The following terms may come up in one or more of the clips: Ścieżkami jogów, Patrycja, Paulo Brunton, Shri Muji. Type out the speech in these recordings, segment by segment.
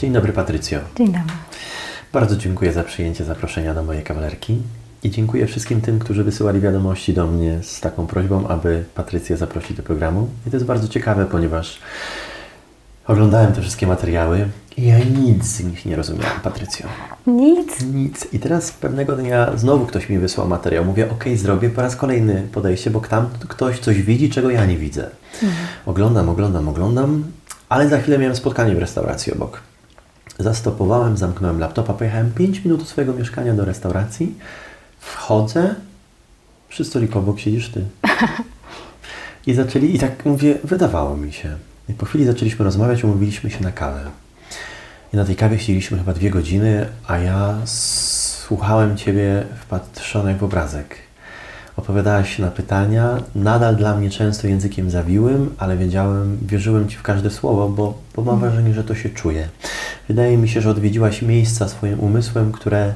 Dzień dobry, Patrycjo. Dzień dobry. Bardzo dziękuję za przyjęcie zaproszenia do mojej kawalerki i dziękuję wszystkim tym, którzy wysyłali wiadomości do mnie z taką prośbą, aby Patrycję zaprosić do programu. I to jest bardzo ciekawe, ponieważ oglądałem te wszystkie materiały i ja nic z nich nie rozumiałem, Patrycjo. Nic? Nic. I teraz pewnego dnia znowu ktoś mi wysłał materiał. Mówię, okej, zrobię po raz kolejny podejście, bo tam ktoś coś widzi, czego ja nie widzę. Oglądam, ale za chwilę miałem spotkanie w restauracji obok. Zastopowałem, zamknąłem laptopa, pojechałem 5 minut od swojego mieszkania do restauracji, wchodzę, przy stoliku obok siedzisz ty. I tak mówię, wydawało mi się. I po chwili zaczęliśmy rozmawiać, umówiliśmy się na kawę. I na tej kawie siedzieliśmy chyba 2 godziny, a ja słuchałem Ciebie wpatrzony w obrazek. Odpowiadałaś na pytania, nadal dla mnie często językiem zawiłym, ale wierzyłem Ci w każde słowo, bo mam wrażenie, że to się czuje. Wydaje mi się, że odwiedziłaś miejsca swoim umysłem, które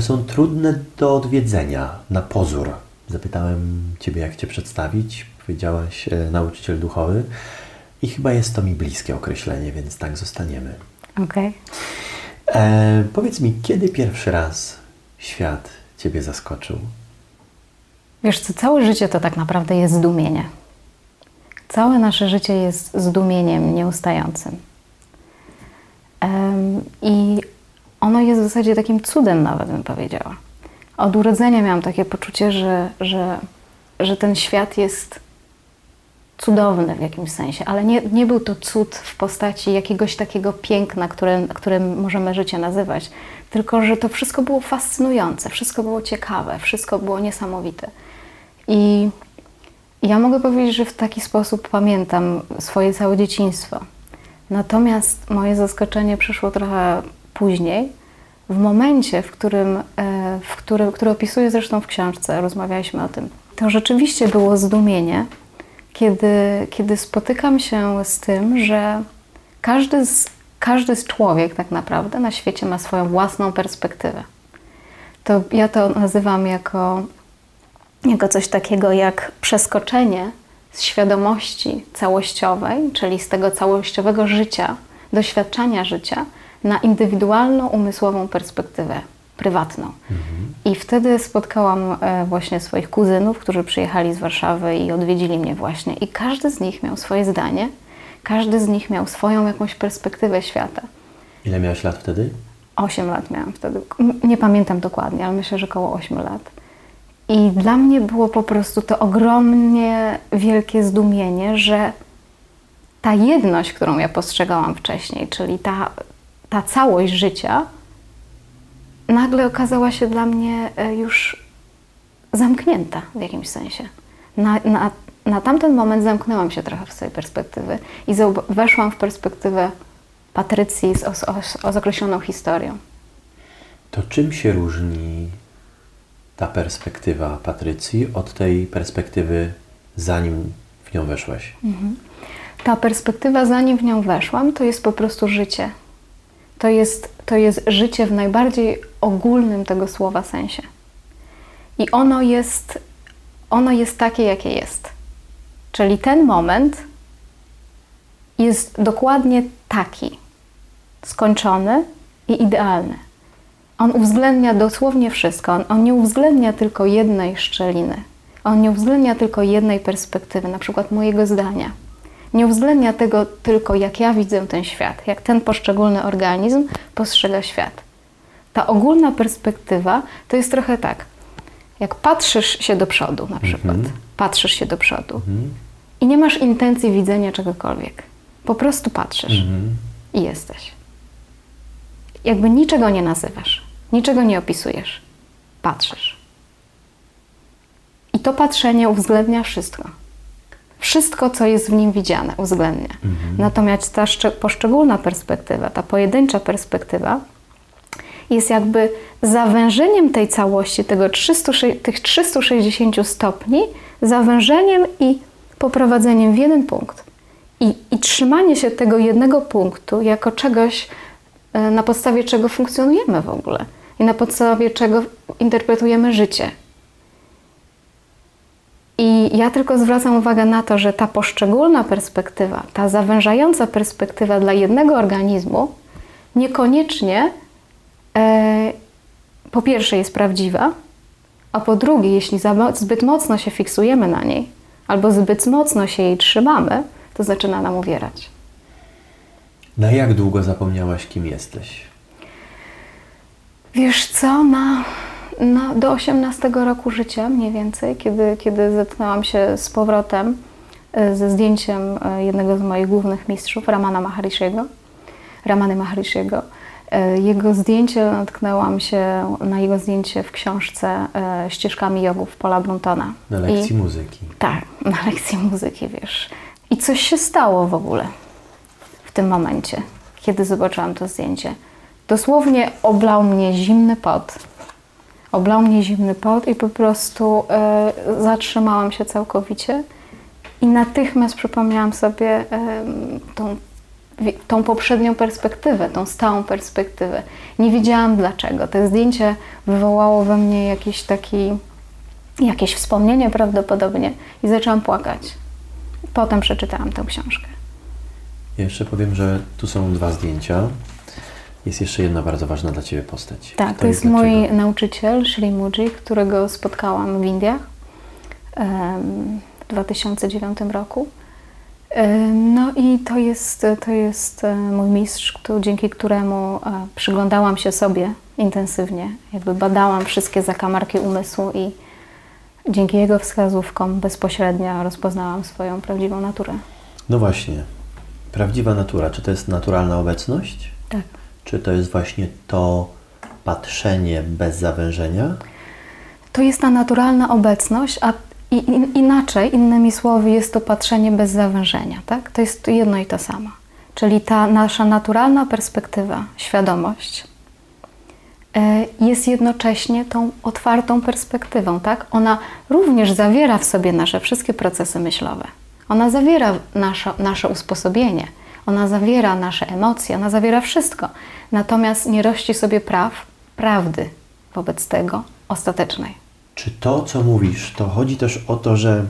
są trudne do odwiedzenia na pozór. Zapytałem Ciebie, jak Cię przedstawić. Powiedziałaś nauczyciel duchowy i chyba jest to mi bliskie określenie, więc tak zostaniemy. Okej. Powiedz mi, kiedy pierwszy raz świat Ciebie zaskoczył? Wiesz co, całe życie to tak naprawdę jest zdumienie. Całe nasze życie jest zdumieniem nieustającym. I ono jest w zasadzie takim cudem, nawet bym powiedziała. Od urodzenia miałam takie poczucie, że ten świat jest cudowny w jakimś sensie, ale nie był to cud w postaci jakiegoś takiego piękna, którym możemy życie nazywać, tylko że to wszystko było fascynujące, wszystko było ciekawe, wszystko było niesamowite. I ja mogę powiedzieć, że w taki sposób pamiętam swoje całe dzieciństwo. Natomiast moje zaskoczenie przyszło trochę później, w momencie, który opisuję zresztą w książce, rozmawialiśmy o tym. To rzeczywiście było zdumienie, kiedy spotykam się z tym, że każdy z człowiek tak naprawdę na świecie ma swoją własną perspektywę. To ja to nazywam jako coś takiego jak przeskoczenie z świadomości całościowej, czyli z tego całościowego życia, doświadczania życia, na indywidualną, umysłową perspektywę prywatną. I wtedy spotkałam właśnie swoich kuzynów, którzy przyjechali z Warszawy i odwiedzili mnie właśnie. I każdy z nich miał swoje zdanie, każdy z nich miał swoją jakąś perspektywę świata. Ile miałaś lat wtedy? 8 lat miałam wtedy. Nie pamiętam dokładnie, ale myślę, że koło 8 lat. I dla mnie było po prostu to ogromnie wielkie zdumienie, że ta jedność, którą ja postrzegałam wcześniej, czyli ta całość życia, nagle okazała się dla mnie już zamknięta w jakimś sensie. Na tamten moment zamknęłam się trochę w swojej perspektywy i weszłam w perspektywę Patrycji z określoną historią. To czym się różni ta perspektywa Patrycji od tej perspektywy, zanim w nią weszłaś? Ta perspektywa, zanim w nią weszłam, to jest po prostu życie. To jest życie w najbardziej ogólnym tego słowa sensie. I ono jest takie, jakie jest. Czyli ten moment jest dokładnie taki, skończony i idealny. On uwzględnia dosłownie wszystko. On nie uwzględnia tylko jednej szczeliny. On nie uwzględnia tylko jednej perspektywy, na przykład mojego zdania. Nie uwzględnia tego tylko, jak ja widzę ten świat, jak ten poszczególny organizm postrzega świat. Ta ogólna perspektywa to jest trochę tak, jak patrzysz się do przodu na przykład. Patrzysz się do przodu i nie masz intencji widzenia czegokolwiek. Po prostu patrzysz i jesteś. Jakby niczego nie nazywasz, niczego nie opisujesz. Patrzysz. I to patrzenie uwzględnia wszystko. Wszystko, co jest w nim widziane, uwzględnia. Natomiast ta poszczególna perspektywa, ta pojedyncza perspektywa jest jakby zawężeniem tej całości, tych 360 stopni, zawężeniem i poprowadzeniem w jeden punkt. I trzymanie się tego jednego punktu jako czegoś, na podstawie czego funkcjonujemy w ogóle i na podstawie czego interpretujemy życie. I ja tylko zwracam uwagę na to, że ta poszczególna perspektywa, ta zawężająca perspektywa dla jednego organizmu niekoniecznie po pierwsze jest prawdziwa, a po drugie, jeśli zbyt mocno się fiksujemy na niej albo zbyt mocno się jej trzymamy, to zaczyna nam uwierać. Na jak długo zapomniałaś, kim jesteś? Wiesz co, do 18 roku życia mniej więcej, kiedy zetknęłam się z powrotem ze zdjęciem jednego z moich głównych mistrzów, Ramany Maharshiego. Jego zdjęcie, natknęłam się na jego zdjęcie w książce Ścieżkami jogów Paula Bruntona. Na lekcji muzyki. Tak, na lekcji muzyki, wiesz. I coś się stało w ogóle w tym momencie, kiedy zobaczyłam to zdjęcie. Dosłownie oblał mnie zimny pot. I po prostu zatrzymałam się całkowicie i natychmiast przypomniałam sobie tą poprzednią perspektywę, tą stałą perspektywę. Nie wiedziałam dlaczego. To zdjęcie wywołało we mnie jakieś wspomnienie prawdopodobnie i zaczęłam płakać. Potem przeczytałam tę książkę. Ja jeszcze powiem, że tu są dwa zdjęcia. Jest jeszcze jedna bardzo ważna dla Ciebie postać. Tak, to jest mój nauczyciel, Shri Muji, którego spotkałam w Indiach w 2009 roku. No i to jest mój mistrz, dzięki któremu przyglądałam się sobie intensywnie. Jakby badałam wszystkie zakamarki umysłu i dzięki jego wskazówkom bezpośrednio rozpoznałam swoją prawdziwą naturę. No właśnie. Prawdziwa natura. Czy to jest naturalna obecność? Tak. Czy to jest właśnie to patrzenie bez zawężenia? To jest ta naturalna obecność, a inaczej, innymi słowy, jest to patrzenie bez zawężenia, tak? To jest jedno i to samo. Czyli ta nasza naturalna perspektywa, świadomość jest jednocześnie tą otwartą perspektywą, tak? Ona również zawiera w sobie nasze wszystkie procesy myślowe. Ona zawiera nasze usposobienie. Ona zawiera nasze emocje, ona zawiera wszystko. Natomiast nie rości sobie prawdy wobec tego ostatecznej. Czy to, co mówisz, to chodzi też o to, że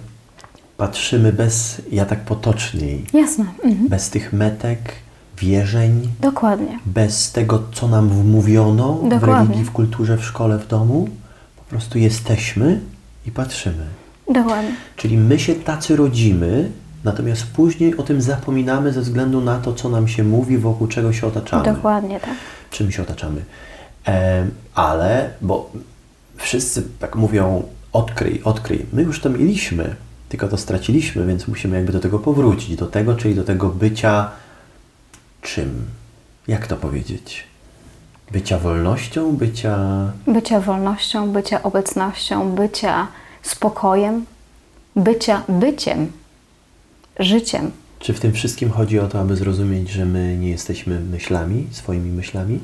patrzymy bez, ja tak potoczniej. Jasne. Mhm. Bez tych metek, wierzeń. Dokładnie. Bez tego, co nam wmówiono. Dokładnie. W religii, w kulturze, w szkole, w domu. Po prostu jesteśmy i patrzymy. Dokładnie. Czyli my się tacy rodzimy, natomiast później o tym zapominamy ze względu na to, co nam się mówi, wokół czego się otaczamy. Dokładnie, tak. Czym się otaczamy. Bo wszyscy tak mówią, odkryj. My już tam mieliśmy, tylko to straciliśmy, więc musimy jakby do tego powrócić. Do tego, czyli do tego bycia czym? Jak to powiedzieć? Bycia wolnością? Bycia wolnością, bycia obecnością, bycia spokojem, bycia byciem. Życiem. Czy w tym wszystkim chodzi o to, aby zrozumieć, że my nie jesteśmy myślami, swoimi myślami?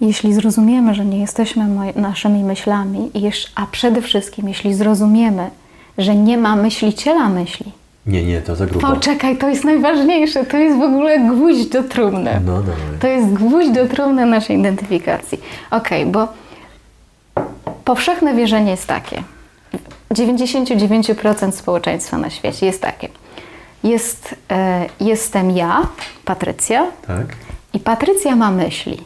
Jeśli zrozumiemy, że nie jesteśmy naszymi myślami, a przede wszystkim jeśli zrozumiemy, że nie ma myśliciela myśli. Nie, to za grubo. Poczekaj, to jest najważniejsze, to jest w ogóle gwóźdź do trumny. No. To jest gwóźdź do trumny naszej identyfikacji. Bo powszechne wierzenie jest takie. 99% społeczeństwa na świecie jest takie. Jestem ja, Patrycja, tak. I Patrycja ma myśli.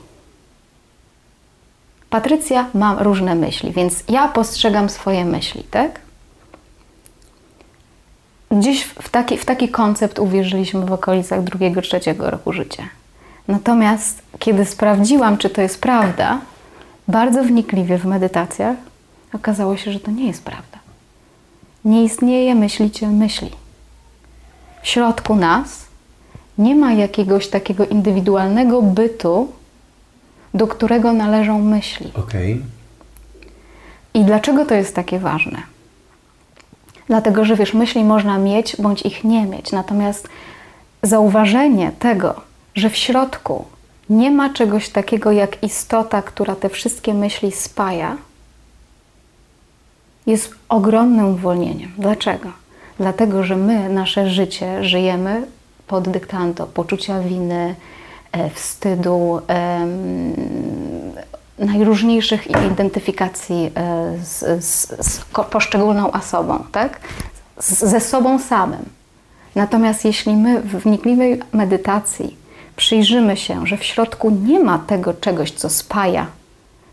Patrycja ma różne myśli, więc ja postrzegam swoje myśli, tak? Dziś w taki koncept uwierzyliśmy w okolicach 2-3 roku życia. Natomiast kiedy sprawdziłam, czy to jest prawda, bardzo wnikliwie w medytacjach okazało się, że to nie jest prawda. Nie istnieje myśliciel myśli. W środku nas nie ma jakiegoś takiego indywidualnego bytu, do którego należą myśli. Okay. I dlaczego to jest takie ważne? Dlatego, że wiesz, myśli można mieć bądź ich nie mieć. Natomiast zauważenie tego, że w środku nie ma czegoś takiego jak istota, która te wszystkie myśli spaja, jest ogromnym uwolnieniem. Dlaczego? Dlatego, że my, nasze życie, żyjemy pod dyktando poczucia winy, wstydu, najróżniejszych identyfikacji z poszczególną osobą, tak? ze sobą samym. Natomiast jeśli my w wnikliwej medytacji przyjrzymy się, że w środku nie ma tego czegoś, co spaja,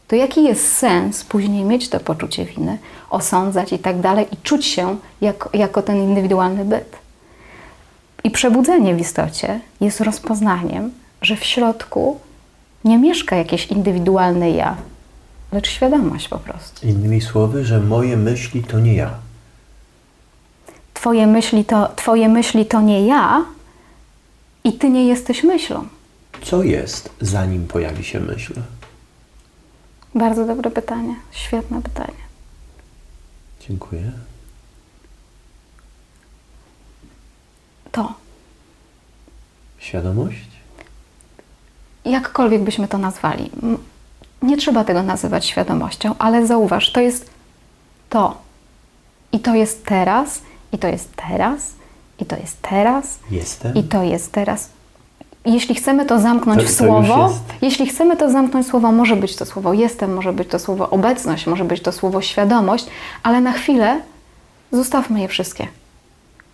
to jaki jest sens później mieć to poczucie winy, osądzać i tak dalej i czuć się jako ten indywidualny byt. I przebudzenie w istocie jest rozpoznaniem, że w środku nie mieszka jakieś indywidualne ja, lecz świadomość po prostu. Innymi słowy, że moje myśli to nie ja. Twoje myśli to nie ja i ty nie jesteś myślą. Co jest, zanim pojawi się myśl? Bardzo dobre pytanie. Świetne pytanie. Dziękuję. To. Świadomość? Jakkolwiek byśmy to nazwali. Nie trzeba tego nazywać świadomością, ale zauważ, to jest to. I to jest teraz, i to jest teraz, i to jest teraz. Jestem. I to jest teraz. Jeśli chcemy to zamknąć w słowo, może być to słowo jestem, może być to słowo obecność, może być to słowo świadomość, ale na chwilę zostawmy je wszystkie.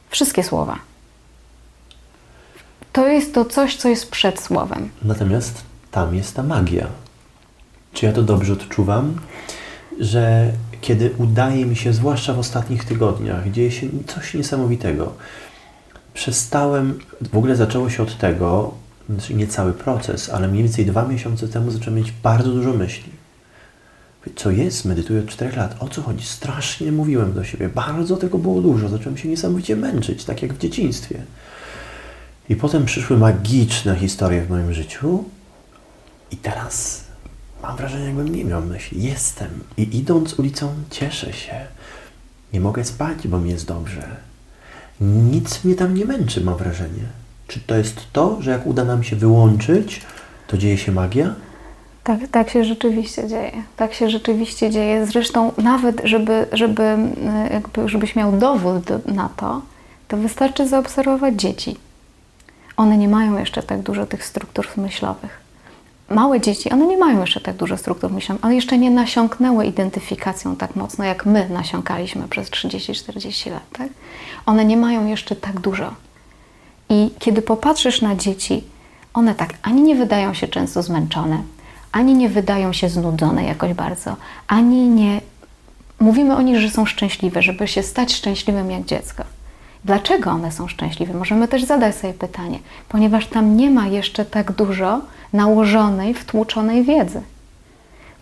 Wszystkie słowa. To jest to coś, co jest przed słowem. Natomiast tam jest ta magia. Czy ja to dobrze odczuwam? Że kiedy udaje mi się, zwłaszcza w ostatnich tygodniach, dzieje się coś niesamowitego. W ogóle zaczęło się od tego, znaczy nie cały proces, ale mniej więcej 2 miesiące temu zacząłem mieć bardzo dużo myśli. Co jest? Medytuję od 4 lat. O co chodzi? Strasznie mówiłem do siebie. Bardzo tego było dużo. Zacząłem się niesamowicie męczyć, tak jak w dzieciństwie. I potem przyszły magiczne historie w moim życiu i teraz mam wrażenie, jakbym nie miał myśli. Jestem i idąc ulicą cieszę się. Nie mogę spać, bo mi jest dobrze. Nic mnie tam nie męczy, mam wrażenie. Czy to jest to, że jak uda nam się wyłączyć, to dzieje się magia? Tak, tak się rzeczywiście dzieje. Tak się rzeczywiście dzieje. Zresztą nawet, żebyś miał dowód na to, to wystarczy zaobserwować dzieci. One nie mają jeszcze tak dużo tych struktur myślowych. Małe dzieci, one nie mają jeszcze tak dużo struktur myślowych. One jeszcze nie nasiąknęły identyfikacją tak mocno, jak my nasiąkaliśmy przez 30-40 lat. Tak? One nie mają jeszcze tak dużo. I kiedy popatrzysz na dzieci, one tak ani nie wydają się często zmęczone, ani nie wydają się znudzone jakoś bardzo, ani nie... Mówimy o nich, że są szczęśliwe, żeby się stać szczęśliwym jak dziecko. Dlaczego one są szczęśliwe? Możemy też zadać sobie pytanie, ponieważ tam nie ma jeszcze tak dużo nałożonej, wtłuczonej wiedzy,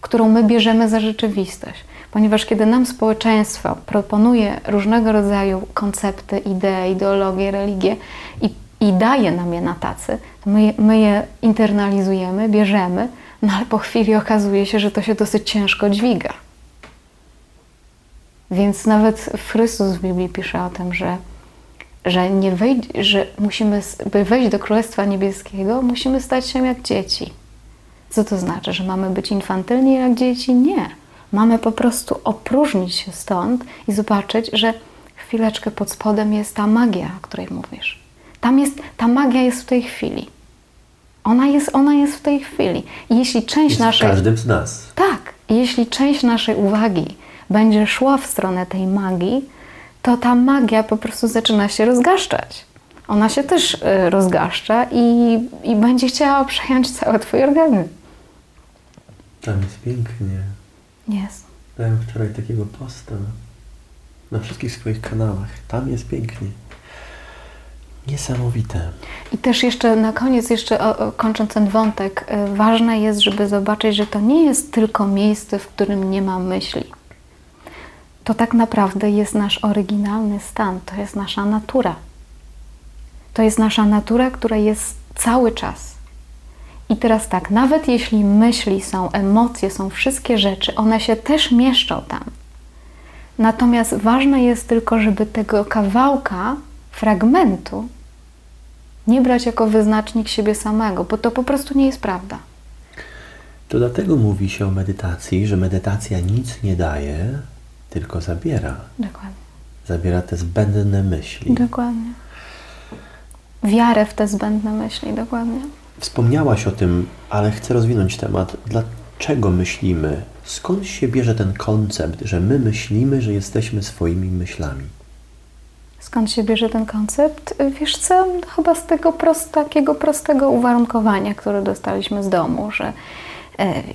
którą my bierzemy za rzeczywistość. Ponieważ kiedy nam społeczeństwo proponuje różnego rodzaju koncepty, idee, ideologie, religie i daje nam je na tacy, to my je internalizujemy, bierzemy, no ale po chwili okazuje się, że to się dosyć ciężko dźwiga. Więc nawet Chrystus w Biblii pisze o tym, że musimy, by wejść do Królestwa Niebieskiego, musimy stać się jak dzieci. Co to znaczy? Że mamy być infantylni jak dzieci? Nie. Mamy po prostu opróżnić się stąd i zobaczyć, że chwileczkę pod spodem jest ta magia, o której mówisz. Ta magia jest w tej chwili. Ona jest w tej chwili. I jeśli część jest naszej... w każdym z nas. Tak. Jeśli część naszej uwagi będzie szła w stronę tej magii, to ta magia po prostu zaczyna się rozgaszczać. Ona się też rozgaszcza i będzie chciała przejąć cały twój organizm. Tam jest pięknie. Jest. Dałem wczoraj takiego posta na wszystkich swoich kanałach. Tam jest pięknie. Niesamowite. I też jeszcze na koniec, kończąc ten wątek, ważne jest, żeby zobaczyć, że to nie jest tylko miejsce, w którym nie ma myśli. To tak naprawdę jest nasz oryginalny stan, to jest nasza natura. To jest nasza natura, która jest cały czas. I teraz tak, nawet jeśli myśli są, emocje są, wszystkie rzeczy, one się też mieszczą tam. Natomiast ważne jest tylko, żeby tego kawałka, fragmentu nie brać jako wyznacznik siebie samego, bo to po prostu nie jest prawda. To dlatego mówi się o medytacji, że medytacja nic nie daje, tylko zabiera. Dokładnie. Zabiera te zbędne myśli. Dokładnie. Wiarę w te zbędne myśli, dokładnie. Wspomniałaś o tym, ale chcę rozwinąć temat. Dlaczego myślimy? Skąd się bierze ten koncept, że my myślimy, że jesteśmy swoimi myślami? Skąd się bierze ten koncept? Wiesz co, chyba z tego takiego prostego uwarunkowania, które dostaliśmy z domu, że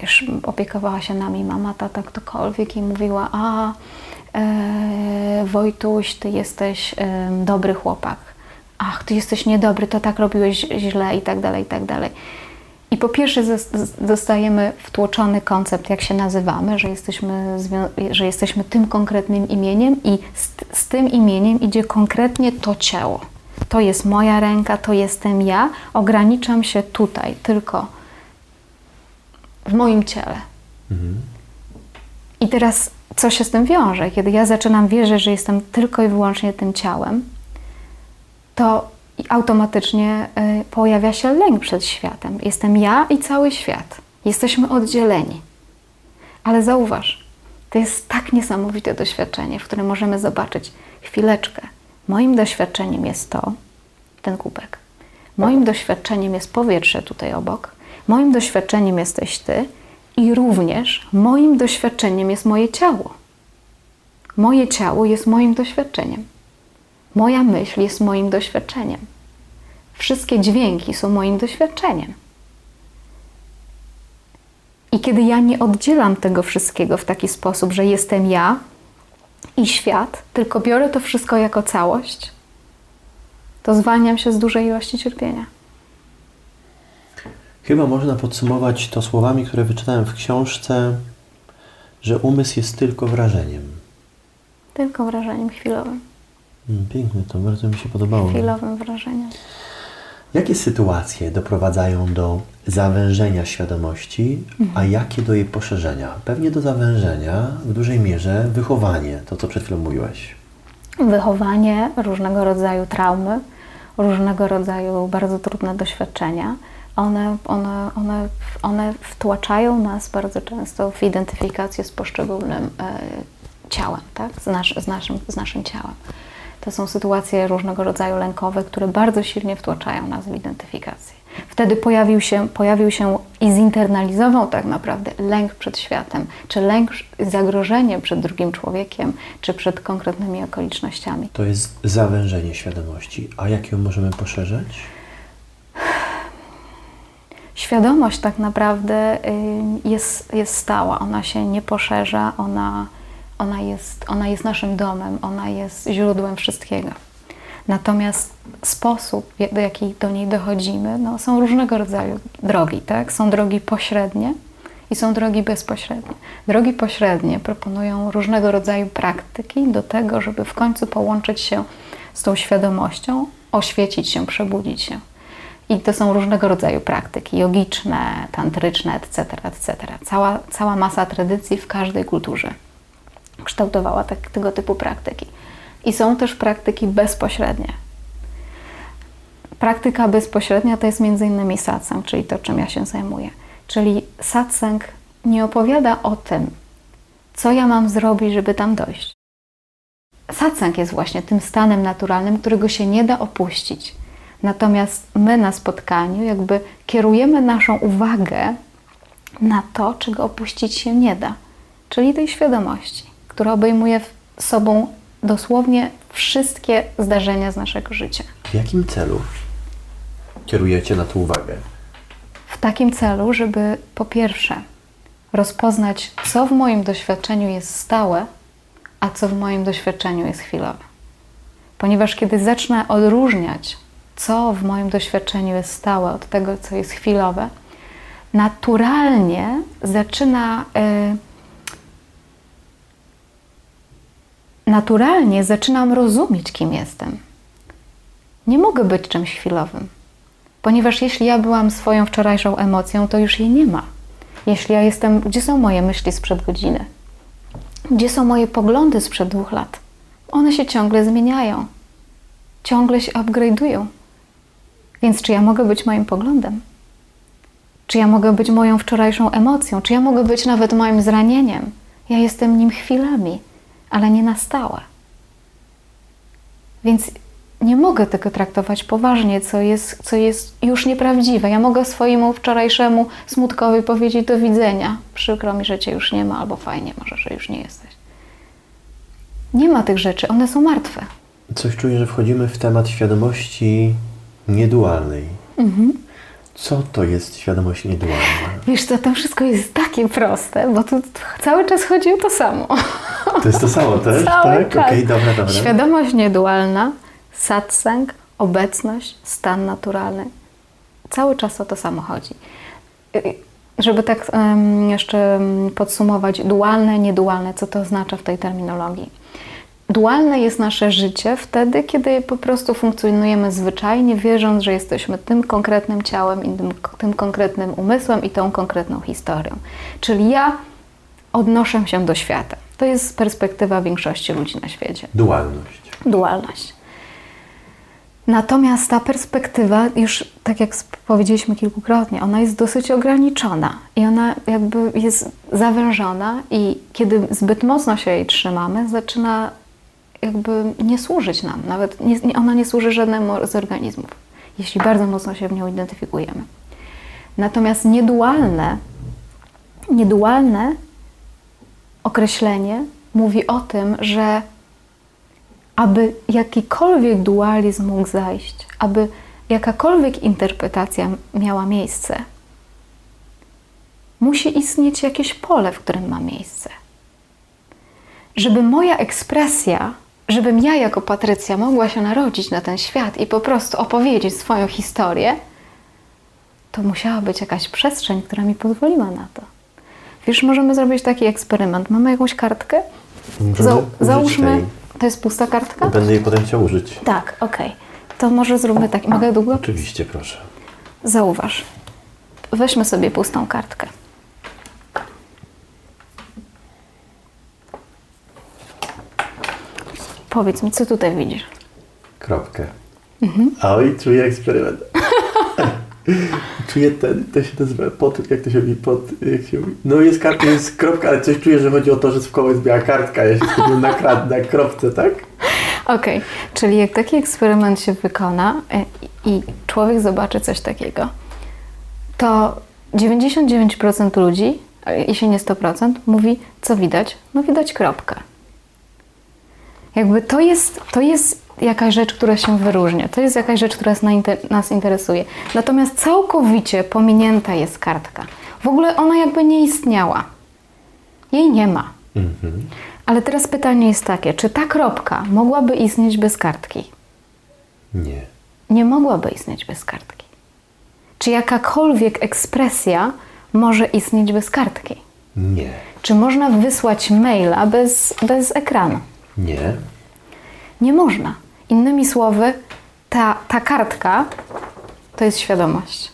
wiesz, opiekowała się nami mama, tata, ktokolwiek i mówiła: a Wojtuś, ty jesteś dobry chłopak. Ach, ty jesteś niedobry, to tak robiłeś źle i tak dalej, i tak dalej. I po pierwsze dostajemy wtłoczony koncept, jak się nazywamy, że jesteśmy tym konkretnym imieniem i z tym imieniem idzie konkretnie to ciało. To jest moja ręka, to jestem ja, ograniczam się tutaj, tylko w moim ciele. Mhm. I teraz co się z tym wiąże? Kiedy ja zaczynam wierzyć, że jestem tylko i wyłącznie tym ciałem, to automatycznie pojawia się lęk przed światem. Jestem ja i cały świat. Jesteśmy oddzieleni. Ale zauważ, to jest tak niesamowite doświadczenie, w którym możemy zobaczyć chwileczkę. Moim doświadczeniem jest to, ten kubek. Moim doświadczeniem jest powietrze tutaj obok. Moim doświadczeniem jesteś ty i również moim doświadczeniem jest moje ciało. Moje ciało jest moim doświadczeniem. Moja myśl jest moim doświadczeniem. Wszystkie dźwięki są moim doświadczeniem. I kiedy ja nie oddzielam tego wszystkiego w taki sposób, że jestem ja i świat, tylko biorę to wszystko jako całość, to zwalniam się z dużej ilości cierpienia. Chyba można podsumować to słowami, które wyczytałem w książce, że umysł jest tylko wrażeniem. Tylko wrażeniem chwilowym. Piękne, to bardzo mi się podobało. Chwilowym wrażeniem. Jakie sytuacje doprowadzają do zawężenia świadomości, a jakie do jej poszerzenia? Pewnie do zawężenia w dużej mierze wychowanie, to co przed chwilą mówiłaś. Wychowanie, różnego rodzaju traumy, różnego rodzaju bardzo trudne doświadczenia. One wtłaczają nas bardzo często w identyfikację z poszczególnym ciałem, tak? z naszym ciałem. To są sytuacje różnego rodzaju lękowe, które bardzo silnie wtłaczają nas w identyfikację. Wtedy pojawił się i zinternalizował tak naprawdę lęk przed światem, czy lęk zagrożeniem przed drugim człowiekiem, czy przed konkretnymi okolicznościami. To jest zawężenie świadomości. A jak ją możemy poszerzać? Świadomość tak naprawdę jest stała, ona się nie poszerza, ona jest naszym domem, ona jest źródłem wszystkiego. Natomiast sposób, do jaki do niej dochodzimy, no, są różnego rodzaju drogi, tak? Są drogi pośrednie i są drogi bezpośrednie. Drogi pośrednie proponują różnego rodzaju praktyki do tego, żeby w końcu połączyć się z tą świadomością, oświecić się, przebudzić się. I to są różnego rodzaju praktyki jogiczne, tantryczne, etc., etc. Cała masa tradycji w każdej kulturze kształtowała tego typu praktyki. I są też praktyki bezpośrednie. Praktyka bezpośrednia to jest m.in. satsang, czyli to, czym ja się zajmuję. Czyli satsang nie opowiada o tym, co ja mam zrobić, żeby tam dojść. Satsang jest właśnie tym stanem naturalnym, którego się nie da opuścić. Natomiast my na spotkaniu jakby kierujemy naszą uwagę na to, czego opuścić się nie da, czyli tej świadomości, która obejmuje sobą dosłownie wszystkie zdarzenia z naszego życia. W jakim celu kierujecie na to uwagę? W takim celu, żeby po pierwsze rozpoznać, co w moim doświadczeniu jest stałe, a co w moim doświadczeniu jest chwilowe. Ponieważ kiedy zacznę odróżniać, co w moim doświadczeniu jest stałe od tego, co jest chwilowe, naturalnie zaczynam rozumieć, kim jestem. Nie mogę być czymś chwilowym, ponieważ jeśli ja byłam swoją wczorajszą emocją, to już jej nie ma. Jeśli ja jestem, gdzie są moje myśli sprzed godziny? Gdzie są moje poglądy sprzed 2 lat? One się ciągle zmieniają. Ciągle się upgrade'ują. Więc czy ja mogę być moim poglądem? Czy ja mogę być moją wczorajszą emocją? Czy ja mogę być nawet moim zranieniem? Ja jestem nim chwilami, ale nie na stałe. Więc nie mogę tego traktować poważnie, co jest już nieprawdziwe. Ja mogę swojemu wczorajszemu smutkowi powiedzieć: do widzenia. Przykro mi, że cię już nie ma, albo fajnie może, że już nie jesteś. Nie ma tych rzeczy, one są martwe. Coś czuję, że wchodzimy w temat świadomości niedualnej. Mhm. Co to jest świadomość niedualna? Wiesz co, to wszystko jest takie proste, bo tu cały czas chodzi o to samo. To jest to samo też, tak? Okej, dobra. Świadomość niedualna, satsang, obecność, stan naturalny. Cały czas o to samo chodzi. Żeby tak jeszcze podsumować, dualne, niedualne, co to oznacza w tej terminologii? Dualne jest nasze życie wtedy, kiedy po prostu funkcjonujemy zwyczajnie, wierząc, że jesteśmy tym konkretnym ciałem i tym konkretnym umysłem i tą konkretną historią. Czyli ja odnoszę się do świata. To jest perspektywa większości ludzi na świecie. Dualność. Natomiast ta perspektywa, już tak jak powiedzieliśmy kilkukrotnie, ona jest dosyć ograniczona i ona jakby jest zawężona i kiedy zbyt mocno się jej trzymamy, zaczyna jakby nie służyć nam. Nawet ona nie służy żadnemu z organizmów, jeśli bardzo mocno się w nią identyfikujemy. Natomiast niedualne określenie mówi o tym, że aby jakikolwiek dualizm mógł zajść, aby jakakolwiek interpretacja miała miejsce, musi istnieć jakieś pole, w którym ma miejsce. Żeby moja ekspresja, żebym ja jako Patrycja mogła się narodzić na ten świat i po prostu opowiedzieć swoją historię, to musiała być jakaś przestrzeń, która mi pozwoliła na to. Wiesz, możemy zrobić taki eksperyment. Mamy jakąś kartkę? Załóżmy... To jest pusta kartka? Będę jej potem chciał użyć. Tak, okej. To może zróbmy tak. Mogę długo? Oczywiście, proszę. Zauważ. Weźmy sobie pustą kartkę. Powiedz mi, co tutaj widzisz? Kropkę. Mhm. Oj, czuję eksperyment. Czuję jest kartka, jest kropka, ale coś czuję, że chodzi o to, że w koło jest biała kartka, ja się skupiam na kropce, tak? Okej. Czyli jak taki eksperyment się wykona i człowiek zobaczy coś takiego, to 99% ludzi, jeśli nie 100%, mówi, co widać? No widać kropkę. Jakby to jest jakaś rzecz, która się wyróżnia. To jest jakaś rzecz, która nas interesuje. Natomiast całkowicie pominięta jest kartka. W ogóle ona jakby nie istniała. Jej nie ma. Mm-hmm. Ale teraz pytanie jest takie, czy ta kropka mogłaby istnieć bez kartki? Nie. Nie mogłaby istnieć bez kartki. Czy jakakolwiek ekspresja może istnieć bez kartki? Nie. Czy można wysłać maila bez ekranu? Nie. Nie można. Innymi słowy, ta kartka to jest świadomość.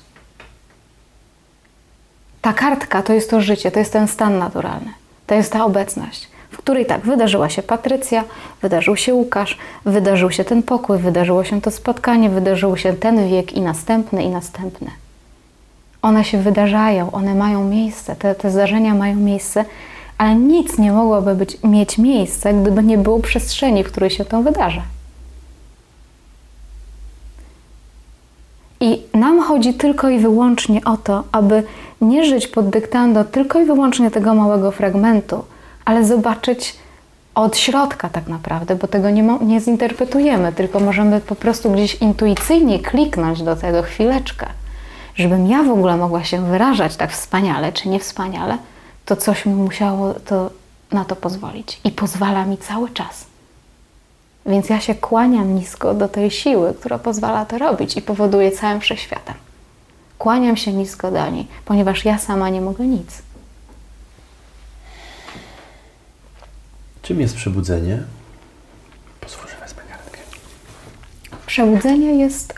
Ta kartka to jest to życie, to jest ten stan naturalny. To jest ta obecność, w której tak, wydarzyła się Patrycja, wydarzył się Łukasz, wydarzył się ten pokój, wydarzyło się to spotkanie, wydarzył się ten wiek i następny. One się wydarzają, one mają miejsce, te zdarzenia mają miejsce, ale nic nie mogłoby mieć miejsca, gdyby nie było przestrzeni, w której się to wydarza. I nam chodzi tylko i wyłącznie o to, aby nie żyć pod dyktando tylko i wyłącznie tego małego fragmentu, ale zobaczyć od środka tak naprawdę, bo tego nie zinterpretujemy, tylko możemy po prostu gdzieś intuicyjnie kliknąć do tego chwileczkę. Żebym ja w ogóle mogła się wyrażać tak wspaniale czy niewspaniale, to coś mi musiało na to pozwolić. I pozwala mi cały czas. Więc ja się kłaniam nisko do tej siły, która pozwala to robić i powoduje całym wszechświatem. Kłaniam się nisko do niej, ponieważ ja sama nie mogę nic. Czym jest przebudzenie? Pozwól, że wezmę kartkę. Przebudzenie jest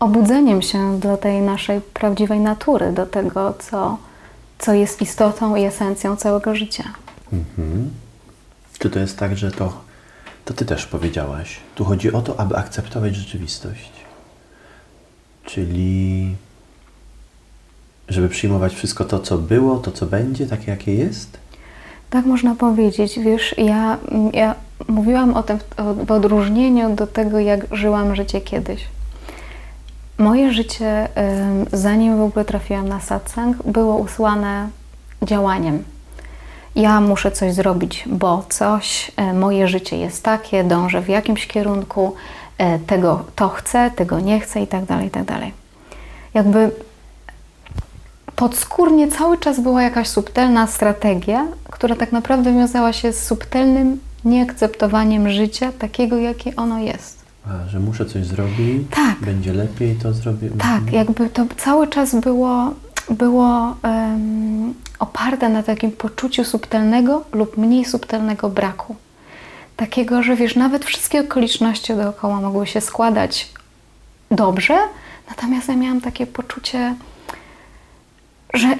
obudzeniem się do tej naszej prawdziwej natury, do tego, co jest istotą i esencją całego życia. Mhm. Czy to jest tak, że to Ty też powiedziałaś, tu chodzi o to, aby akceptować rzeczywistość. Czyli żeby przyjmować wszystko to, co było, to, co będzie, takie, jakie jest? Tak można powiedzieć. Wiesz, ja mówiłam o tym w odróżnieniu do tego, jak żyłam życie kiedyś. Moje życie, zanim w ogóle trafiłam na satsang, było usłane działaniem. ja muszę coś zrobić, bo coś, moje życie jest takie, dążę w jakimś kierunku, tego to chcę, tego nie chcę i tak dalej. Jakby podskórnie cały czas była jakaś subtelna strategia, która tak naprawdę wiązała się z subtelnym nieakceptowaniem życia takiego, jakie ono jest. A, że muszę coś zrobić, tak. Będzie lepiej, to zrobię. Tak, jakby to cały czas było oparte na takim poczuciu subtelnego lub mniej subtelnego braku. Takiego, że wiesz, nawet wszystkie okoliczności dookoła mogły się składać dobrze, natomiast ja miałam takie poczucie,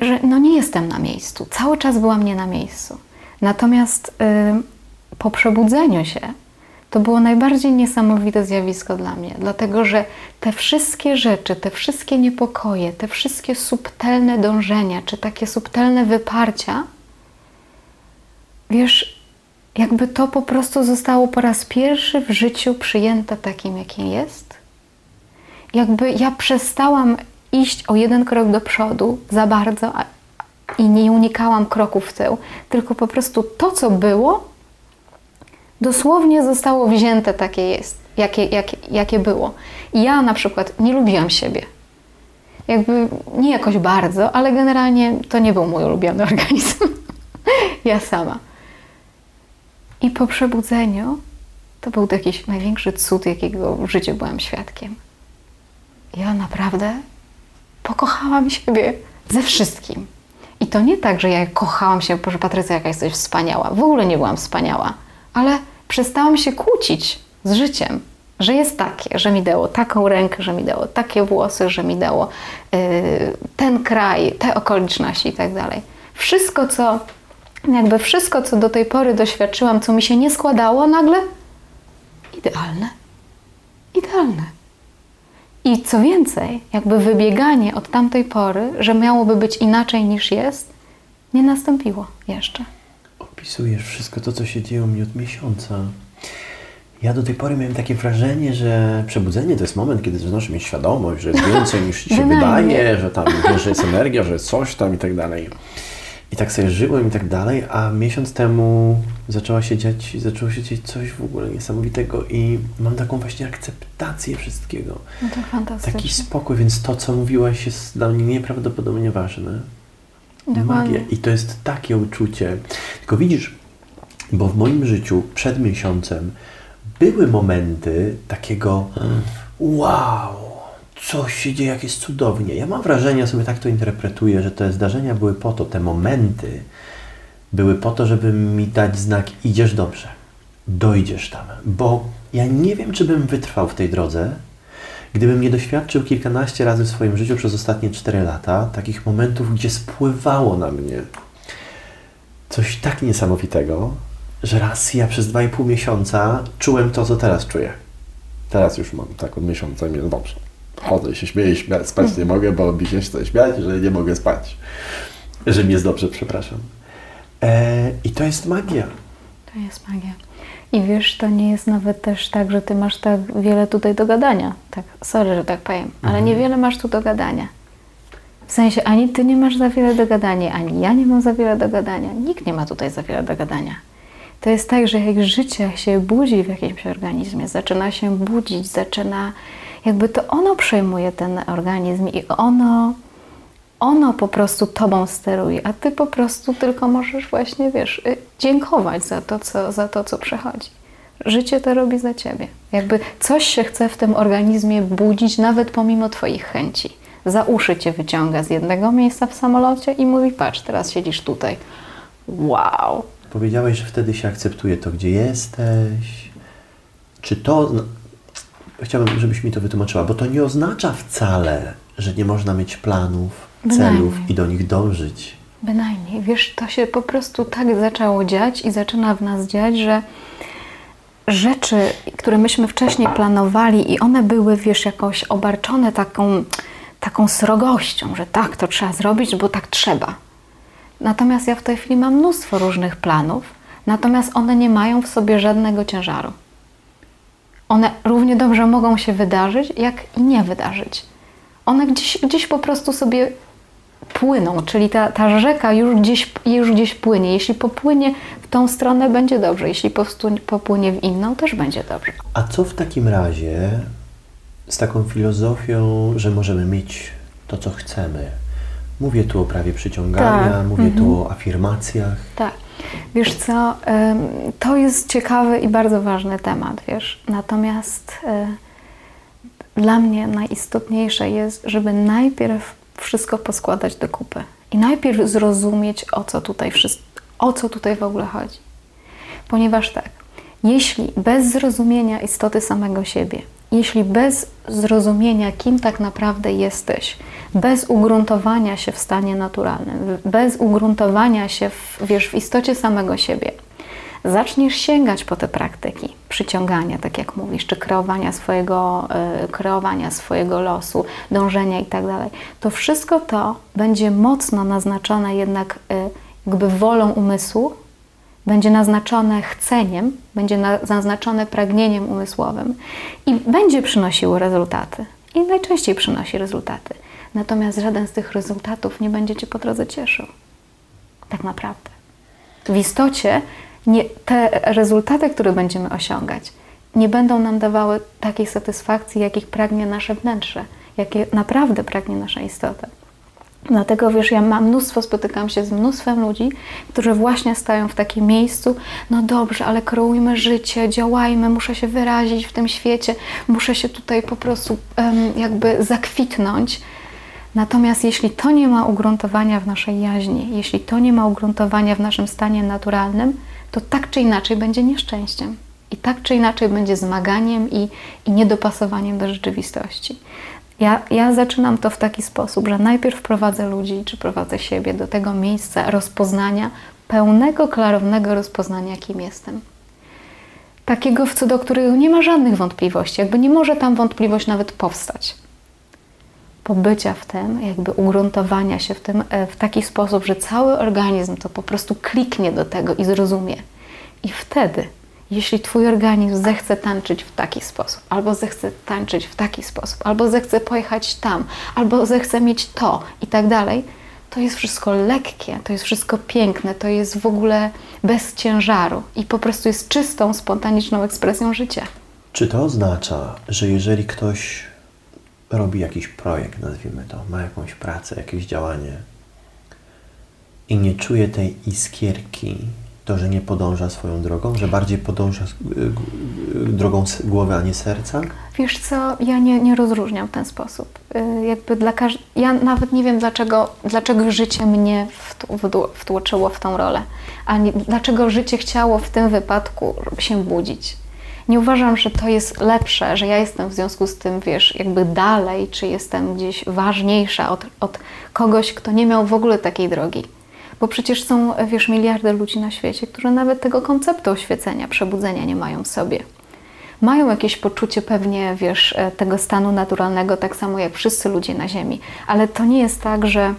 że no nie jestem na miejscu. Cały czas byłam nie na miejscu. Natomiast po przebudzeniu się to było najbardziej niesamowite zjawisko dla mnie, dlatego że te wszystkie rzeczy, te wszystkie niepokoje, te wszystkie subtelne dążenia, czy takie subtelne wyparcia, wiesz, jakby to po prostu zostało po raz pierwszy w życiu przyjęte takim, jakim jest. Jakby ja przestałam iść o jeden krok do przodu za bardzo i nie unikałam kroków w tył, tylko po prostu to, co było, dosłownie zostało wzięte takie jest, jakie było. I ja na przykład nie lubiłam siebie. Jakby nie jakoś bardzo, ale generalnie to nie był mój ulubiony organizm. Ja sama. I po przebudzeniu to był jakiś największy cud, jakiego w życiu byłam świadkiem. Ja naprawdę pokochałam siebie ze wszystkim. I to nie tak, że ja kochałam się, proszę Patrycja, jaka jesteś wspaniała. W ogóle nie byłam wspaniała. Ale przestałam się kłócić z życiem, że jest takie, że mi dało taką rękę, że mi dało takie włosy, że mi dało ten kraj, te okoliczności i tak dalej. Wszystko, co do tej pory doświadczyłam, co mi się nie składało, nagle idealne. Idealne. I co więcej, wybieganie od tamtej pory, że miałoby być inaczej niż jest, nie nastąpiło jeszcze. Opisujesz wszystko to, co się dzieje u mnie od miesiąca. Ja do tej pory miałem takie wrażenie, że przebudzenie to jest moment, kiedy zaczynasz mieć świadomość, że jest więcej niż ci się wydaje, że tam że jest energia, że jest coś tam i tak dalej. I tak sobie żyłem i tak dalej, a miesiąc temu zaczęło się dziać coś w ogóle niesamowitego i mam taką właśnie akceptację wszystkiego. No to fantastycznie. Taki spokój, więc to, co mówiłaś, jest dla mnie nieprawdopodobnie ważne. Magia. I to jest takie uczucie. Tylko widzisz, bo w moim życiu przed miesiącem były momenty takiego wow, co się dzieje, jak jest cudownie. Ja mam wrażenie, sobie tak to interpretuję, że te zdarzenia były po to, te momenty były po to, żeby mi dać znak, idziesz dobrze, dojdziesz tam. Bo ja nie wiem, czy bym wytrwał w tej drodze, gdybym nie doświadczył kilkanaście razy w swoim życiu przez ostatnie 4 lata takich momentów, gdzie spływało na mnie coś tak niesamowitego, że raz ja przez 2,5 miesiąca czułem to, co teraz czuję. Teraz już mam tak od miesiąca, no dobrze, chodzę się śmieję, spać nie mogę, bo mi się chce śmiać, że nie mogę spać. Że mi jest dobrze, przepraszam. I to jest magia. To jest magia. I wiesz, to nie jest nawet też tak, że ty masz tak wiele tutaj do gadania. Tak, sorry, że tak powiem, ale niewiele masz tu do gadania. W sensie ani ty nie masz za wiele do gadania, ani ja nie mam za wiele do gadania. Nikt nie ma tutaj za wiele do gadania. To jest tak, że jak życie się budzi w jakimś organizmie, zaczyna się budzić, to ono przejmuje ten organizm i ono po prostu tobą steruje, a ty po prostu tylko możesz właśnie, wiesz, dziękować za to, co przychodzi. Życie to robi za ciebie. Coś się chce w tym organizmie budzić, nawet pomimo twoich chęci. Za uszy cię wyciąga z jednego miejsca w samolocie i mówi, patrz, teraz siedzisz tutaj. Wow! Powiedziałeś, że wtedy się akceptuje to, gdzie jesteś. Czy to... Chciałbym, żebyś mi to wytłumaczyła, bo to nie oznacza wcale, że nie można mieć planów, celów i do nich dążyć. Bynajmniej. Wiesz, to się po prostu tak zaczęło dziać i zaczyna w nas dziać, że rzeczy, które myśmy wcześniej planowali i one były, wiesz, jakoś obarczone taką srogością, że tak, to trzeba zrobić, bo tak trzeba. Natomiast ja w tej chwili mam mnóstwo różnych planów, natomiast one nie mają w sobie żadnego ciężaru. One równie dobrze mogą się wydarzyć, jak i nie wydarzyć. One gdzieś po prostu sobie płyną, czyli ta rzeka już gdzieś płynie. Jeśli popłynie w tą stronę, będzie dobrze. Jeśli popłynie w inną, też będzie dobrze. A co w takim razie z taką filozofią, że możemy mieć to, co chcemy? Mówię tu o prawie przyciągania, tak. Mówię tu o afirmacjach. Tak. Wiesz co, to jest ciekawy i bardzo ważny temat, wiesz. Natomiast dla mnie najistotniejsze jest, żeby najpierw wszystko poskładać do kupy. I najpierw zrozumieć, o co tutaj w ogóle chodzi. Ponieważ tak, jeśli bez zrozumienia istoty samego siebie, jeśli bez zrozumienia, kim tak naprawdę jesteś, bez ugruntowania się w stanie naturalnym, bez ugruntowania się w istocie samego siebie, zaczniesz sięgać po te praktyki przyciągania, tak jak mówisz, czy kreowania swojego losu, dążenia i tak dalej, to wszystko to będzie mocno naznaczone jednak jakby wolą umysłu, będzie naznaczone chceniem, będzie naznaczone pragnieniem umysłowym i będzie przynosiło rezultaty. I najczęściej przynosi rezultaty. Natomiast żaden z tych rezultatów nie będzie Cię po drodze cieszył. Tak naprawdę. W istocie te rezultaty, które będziemy osiągać, nie będą nam dawały takiej satysfakcji, jakich pragnie nasze wnętrze, jakie naprawdę pragnie nasza istota. Dlatego, wiesz, ja spotykam się z mnóstwem ludzi, którzy właśnie stają w takim miejscu, no dobrze, ale kreujmy życie, działajmy, muszę się wyrazić w tym świecie, muszę się tutaj po prostu jakby zakwitnąć. Natomiast jeśli to nie ma ugruntowania w naszej jaźni, jeśli to nie ma ugruntowania w naszym stanie naturalnym, to tak czy inaczej będzie nieszczęściem. I tak czy inaczej będzie zmaganiem i niedopasowaniem do rzeczywistości. Ja zaczynam to w taki sposób, że najpierw prowadzę ludzi, czy prowadzę siebie do tego miejsca rozpoznania, pełnego, klarownego rozpoznania, kim jestem. Takiego, co do którego nie ma żadnych wątpliwości, jakby nie może tam wątpliwość nawet powstać. Pobycia w tym, jakby ugruntowania się w tym w taki sposób, że cały organizm to po prostu kliknie do tego i zrozumie. I wtedy, jeśli Twój organizm zechce tańczyć w taki sposób, albo zechce tańczyć w taki sposób, albo zechce pojechać tam, albo zechce mieć to i tak dalej, to jest wszystko lekkie, to jest wszystko piękne, to jest w ogóle bez ciężaru i po prostu jest czystą, spontaniczną ekspresją życia. Czy to oznacza, że jeżeli ktoś robi jakiś projekt, nazwijmy to, ma jakąś pracę, jakieś działanie i nie czuje tej iskierki, to, że nie podąża swoją drogą, że bardziej podąża drogą głowy, a nie serca? Wiesz co, ja nie rozróżniam w ten sposób. Jakby ja nawet nie wiem, dlaczego życie mnie wtłoczyło w tą rolę, ani dlaczego życie chciało w tym wypadku się budzić. Nie uważam, że to jest lepsze, że ja jestem w związku z tym, wiesz, jakby dalej, czy jestem gdzieś ważniejsza od kogoś, kto nie miał w ogóle takiej drogi. Bo przecież są, wiesz, miliardy ludzi na świecie, którzy nawet tego konceptu oświecenia, przebudzenia nie mają w sobie. Mają jakieś poczucie pewnie, wiesz, tego stanu naturalnego, tak samo jak wszyscy ludzie na Ziemi. Ale to nie jest tak, że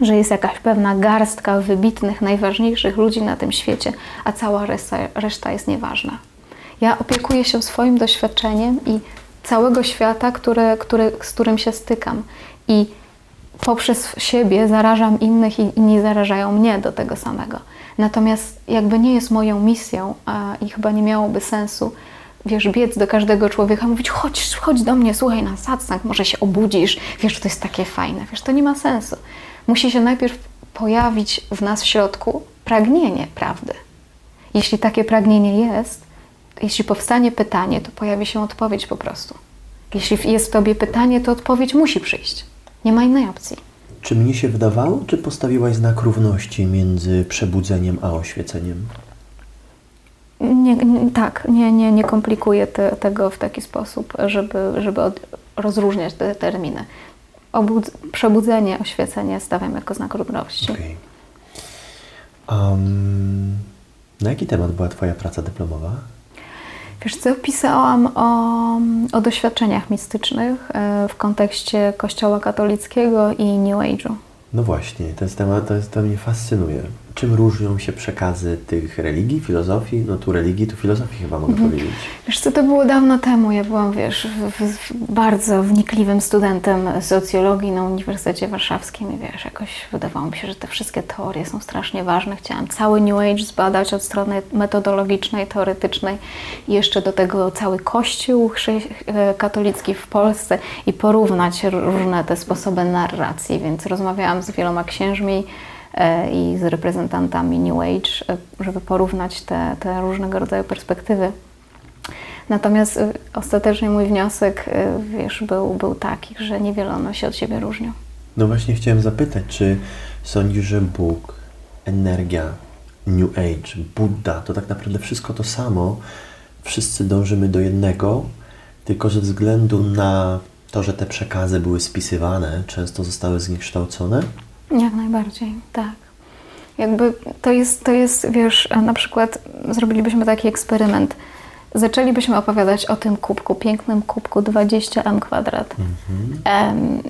jest jakaś pewna garstka wybitnych, najważniejszych ludzi na tym świecie, a cała reszta jest nieważna. Ja opiekuję się swoim doświadczeniem i całego świata, z którym się stykam. I poprzez siebie zarażam innych i inni zarażają mnie do tego samego. Natomiast jakby nie jest moją misją i chyba nie miałoby sensu, wiesz, biec do każdego człowieka i mówić chodź do mnie, słuchaj na satsang, może się obudzisz, wiesz, to jest takie fajne. Wiesz, to nie ma sensu. Musi się najpierw pojawić w nas w środku pragnienie prawdy. Jeśli takie pragnienie jest, jeśli powstanie pytanie, to pojawi się odpowiedź po prostu. Jeśli jest w Tobie pytanie, to odpowiedź musi przyjść. Nie ma innej opcji. Czy mnie się wydawało, czy postawiłaś znak równości między przebudzeniem a oświeceniem? Nie komplikuję tego w taki sposób, żeby rozróżniać te terminy. Przebudzenie, oświecenie stawiam jako znak równości. Okay. Na jaki temat była Twoja praca dyplomowa? Wiesz co, pisałam o doświadczeniach mistycznych w kontekście Kościoła katolickiego i New Age'u. No właśnie, ten temat to mnie fascynuje. czym różnią się przekazy tych religii, filozofii? No tu religii, tu filozofii chyba mogę powiedzieć. Wiesz co, to było dawno temu. Ja byłam, wiesz, bardzo wnikliwym studentem socjologii na Uniwersytecie Warszawskim i wiesz, jakoś wydawało mi się, że te wszystkie teorie są strasznie ważne. Chciałam cały New Age zbadać od strony metodologicznej, teoretycznej i jeszcze do tego cały Kościół katolicki w Polsce i porównać różne te sposoby narracji, więc rozmawiałam z wieloma księżmi i z reprezentantami New Age, żeby porównać te różnego rodzaju perspektywy. Natomiast ostatecznie mój wniosek, wiesz, był taki, że niewiele one się od siebie różnią. No właśnie chciałem zapytać, czy sądzisz, że Bóg, energia, New Age, Budda, to tak naprawdę wszystko to samo, wszyscy dążymy do jednego, tylko ze względu na to, że te przekazy były spisywane, często zostały zniekształcone? Jak najbardziej, tak. Jakby to jest, wiesz, na przykład zrobilibyśmy taki eksperyment. Zaczęlibyśmy opowiadać o tym kubku, pięknym kubku 20m².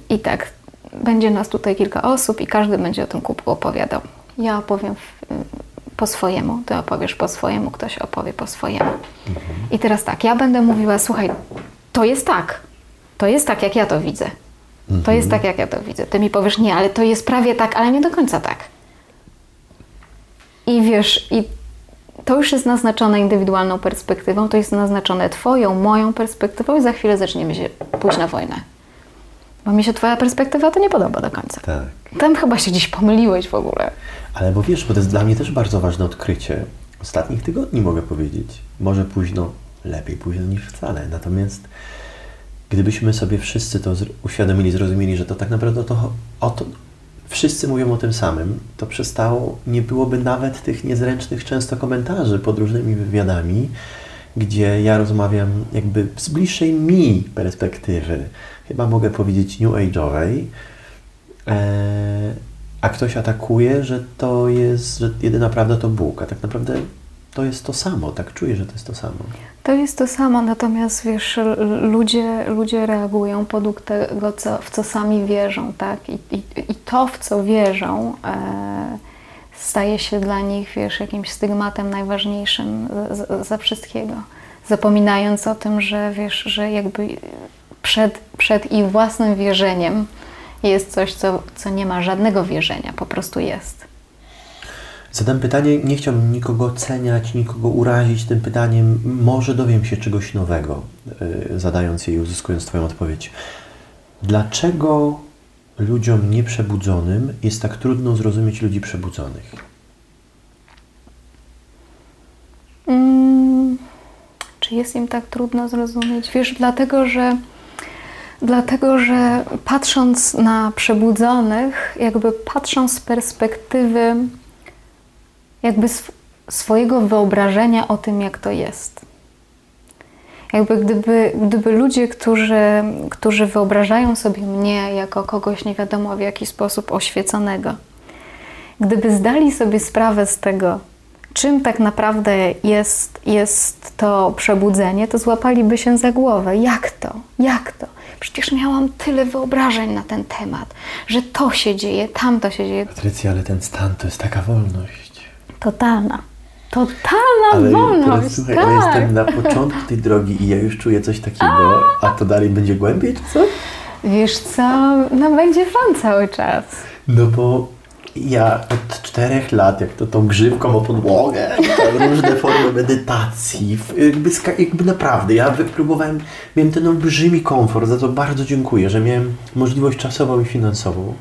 I tak, będzie nas tutaj kilka osób i każdy będzie o tym kubku opowiadał. Ja opowiem po swojemu, ty opowiesz po swojemu, ktoś opowie po swojemu. I teraz tak, ja będę mówiła, słuchaj, to jest tak, jak ja to widzę. To jest tak, jak ja to widzę. Ty mi powiesz, nie, ale to jest prawie tak, ale nie do końca tak. I wiesz, i to już jest naznaczone indywidualną perspektywą, to jest naznaczone twoją, moją perspektywą i za chwilę zaczniemy się pójść na wojnę. Bo mi się twoja perspektywa to nie podoba do końca. Tak. Tam chyba się gdzieś pomyliłeś w ogóle. Ale bo wiesz, bo to jest dla mnie też bardzo ważne odkrycie. Ostatnich tygodni mogę powiedzieć. Może późno, lepiej późno niż wcale. Natomiast gdybyśmy sobie wszyscy to uświadomili, zrozumieli, że to tak naprawdę to wszyscy mówią o tym samym, to przestało, nie byłoby nawet tych niezręcznych często komentarzy pod różnymi wywiadami, gdzie ja rozmawiam jakby z bliższej mi perspektywy, chyba mogę powiedzieć New Age'owej, a ktoś atakuje, że to jest, że jedyna prawda to Bóg, a tak naprawdę to jest to samo, tak czuję, że to jest to samo. To jest to samo, natomiast wiesz, ludzie reagują podług tego, w co sami wierzą, tak? I to, w co wierzą, staje się dla nich, wiesz, jakimś stygmatem najważniejszym za wszystkiego. Zapominając o tym, że wiesz, że jakby przed ich własnym wierzeniem jest coś, co nie ma żadnego wierzenia, po prostu jest. Zadam pytanie, nie chciałbym nikogo oceniać, nikogo urazić tym pytaniem. Może dowiem się czegoś nowego, zadając je i uzyskując Twoją odpowiedź. Dlaczego ludziom nieprzebudzonym jest tak trudno zrozumieć ludzi przebudzonych? Czy jest im tak trudno zrozumieć? Wiesz, dlatego, że patrząc na przebudzonych, jakby patrzą z perspektywy jakby swojego wyobrażenia o tym, jak to jest. Jakby gdyby ludzie, którzy wyobrażają sobie mnie jako kogoś nie wiadomo w jaki sposób oświeconego, gdyby zdali sobie sprawę z tego, czym tak naprawdę jest to przebudzenie, to złapaliby się za głowę. Jak to? Przecież miałam tyle wyobrażeń na ten temat, że to się dzieje, tamto się dzieje. Patrycja, ale ten stan to jest taka wolność. Totalna wolność, teraz, słuchaj, tak. Ja jestem na początku tej drogi i ja już czuję coś takiego, a to dalej będzie głębiej, czy co? Wiesz co, no będzie fan cały czas. No bo ja od 4 lat, jak to tą grzywką o podłogę, różne formy medytacji, jakby naprawdę, ja wypróbowałem, miałem ten olbrzymi komfort, za to bardzo dziękuję, że miałem możliwość czasową i finansową,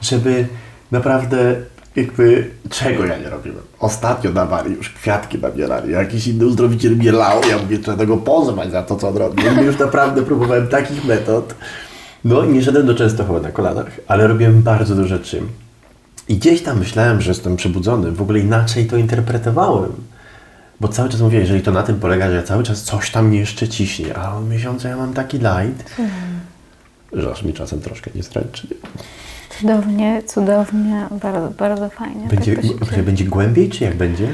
żeby naprawdę... Jakby, czego ja nie robiłem? Ostatnio dawali już kwiatki nabierali, jakiś inny uzdrowiciel mnie lał, ja mówię, trzeba tego pozwać za to, co on robi. Ja już naprawdę próbowałem takich metod. No i nie szedłem do Częstochowy na kolanach, ale robiłem bardzo dużo rzeczy. I gdzieś tam myślałem, że jestem przebudzony, w ogóle inaczej to interpretowałem. Bo cały czas mówię, jeżeli to na tym polega, że ja cały czas coś tam mnie jeszcze ciśnie, a od miesiąca ja mam taki light, że aż mi czasem troszkę nie zręczy. Cudownie, bardzo, bardzo fajnie. Będzie głębiej, czy jak będzie?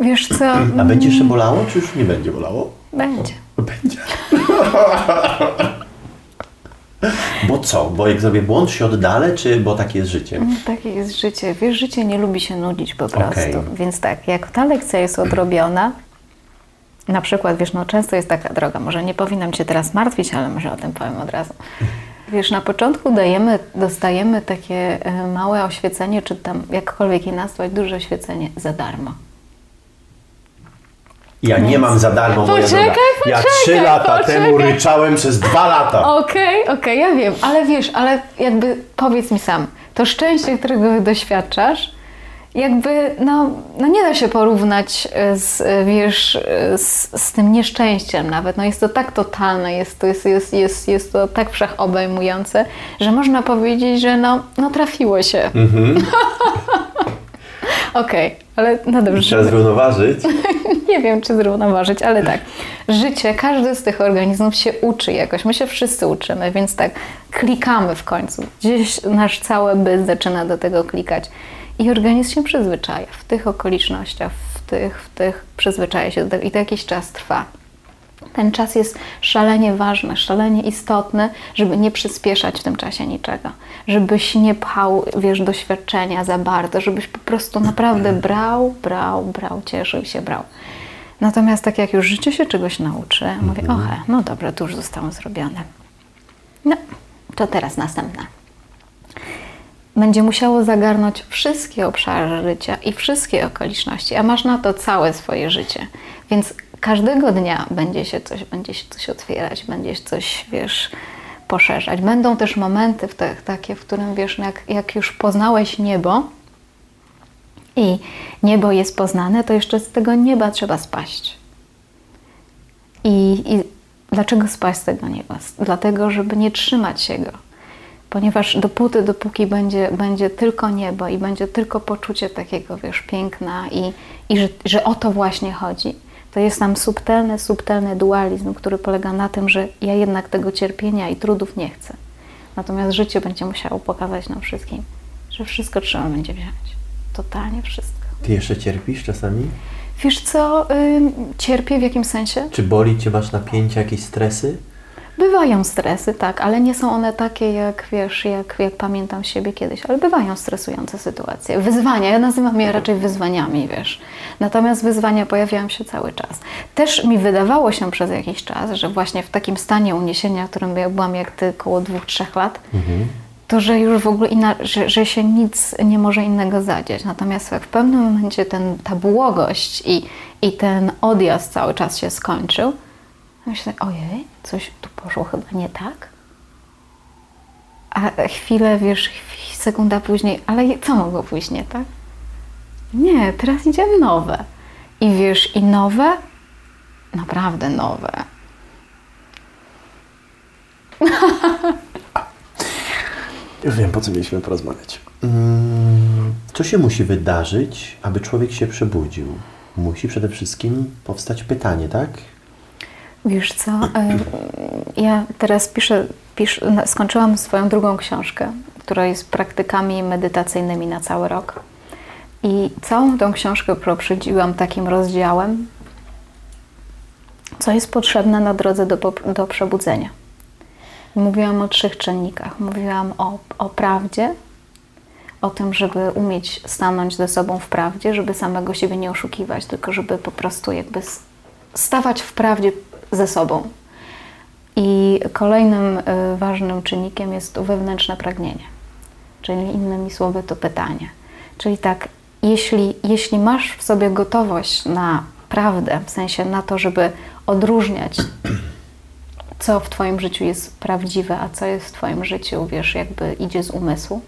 Wiesz co... A będzie jeszcze bolało, czy już nie będzie bolało? Będzie. Bo co? Bo jak zrobię błąd, się oddalę, czy bo takie jest życie? No, takie jest życie. Wiesz, życie nie lubi się nudzić po prostu. Okay. Więc tak, jak ta lekcja jest odrobiona, na przykład, wiesz, no często jest taka droga, może nie powinnam Cię teraz martwić, ale może o tym powiem od razu. Wiesz, na początku dostajemy takie małe oświecenie, czy tam jakkolwiek je nazwać, duże oświecenie za darmo. Ja nie mam za darmo, moja droga. Ja 3 lata temu ryczałem przez 2 lata. Okej, ja wiem, ale wiesz, ale jakby powiedz mi sam, to szczęście, którego doświadczasz, jakby no nie da się porównać z tym nieszczęściem nawet. No jest to tak totalne, jest to tak wszechobejmujące, że można powiedzieć, że no trafiło się. Mm-hmm. Okej, ale no dobrze. Trzeba zrównoważyć. Nie wiem, czy zrównoważyć, ale tak. Życie, każdy z tych organizmów się uczy jakoś. My się wszyscy uczymy, więc tak, klikamy w końcu. Gdzieś nasz cały byt zaczyna do tego klikać. I organizm się przyzwyczaja w tych okolicznościach, w tych przyzwyczaja się do tego i to jakiś czas trwa. Ten czas jest szalenie ważny, szalenie istotny, żeby nie przyspieszać w tym czasie niczego. Żebyś nie pchał, wiesz, doświadczenia za bardzo, żebyś po prostu naprawdę brał, cieszył się, brał. Natomiast tak jak już życie się czegoś nauczy, mówię, no dobra, to już zostało zrobione. No, to teraz następne. Będzie musiało zagarnąć wszystkie obszary życia i wszystkie okoliczności, a masz na to całe swoje życie. Więc każdego dnia będzie się coś otwierać, będzie się coś, wiesz, poszerzać. Będą też momenty takie, w którym, wiesz, jak już poznałeś niebo i niebo jest poznane, to jeszcze z tego nieba trzeba spaść. I dlaczego spaść z tego nieba? Dlatego, żeby nie trzymać się go. Ponieważ dopóki będzie tylko niebo i będzie tylko poczucie takiego, wiesz, piękna i że o to właśnie chodzi, to jest tam subtelny dualizm, który polega na tym, że ja jednak tego cierpienia i trudów nie chcę. Natomiast życie będzie musiało pokazać nam wszystkim, że wszystko trzeba będzie wziąć. Totalnie wszystko. Ty jeszcze cierpisz czasami? Wiesz co, cierpię w jakim sensie? Czy boli Cię, masz napięcia, jakieś stresy? Bywają stresy, tak, ale nie są one takie, jak wiesz, jak pamiętam siebie kiedyś, ale bywają stresujące sytuacje. Wyzwania, ja nazywam je raczej wyzwaniami, wiesz. Natomiast wyzwania pojawiają się cały czas. Też mi wydawało się przez jakiś czas, że właśnie w takim stanie uniesienia, w którym ja byłam jak ty około 2-3 lat, to że już w ogóle że się nic nie może innego zadziać. Natomiast jak w pewnym momencie ta błogość i ten odjazd cały czas się skończył, myślę, ojej, coś tu poszło chyba nie tak? A chwilę, wiesz, sekunda później, ale co mogło pójść nie tak? Nie, teraz idzie nowe. I wiesz, i nowe? Naprawdę nowe. Już wiem, po co mieliśmy porozmawiać. Co się musi wydarzyć, aby człowiek się przebudził? Musi przede wszystkim powstać pytanie, tak? Wiesz co, ja teraz skończyłam swoją 2. książkę, która jest praktykami medytacyjnymi na cały rok. I całą tą książkę poprzedziłam takim rozdziałem, co jest potrzebne na drodze do przebudzenia. Mówiłam o 3 czynnikach. Mówiłam o prawdzie, o tym, żeby umieć stanąć ze sobą w prawdzie, żeby samego siebie nie oszukiwać, tylko żeby po prostu jakby stawać w prawdzie ze sobą. I kolejnym ważnym czynnikiem jest wewnętrzne pragnienie. Czyli innymi słowy to pytanie. Czyli tak, jeśli masz w sobie gotowość na prawdę, w sensie na to, żeby odróżniać, co w Twoim życiu jest prawdziwe, a co jest w Twoim życiu, wiesz, jakby idzie z umysłu.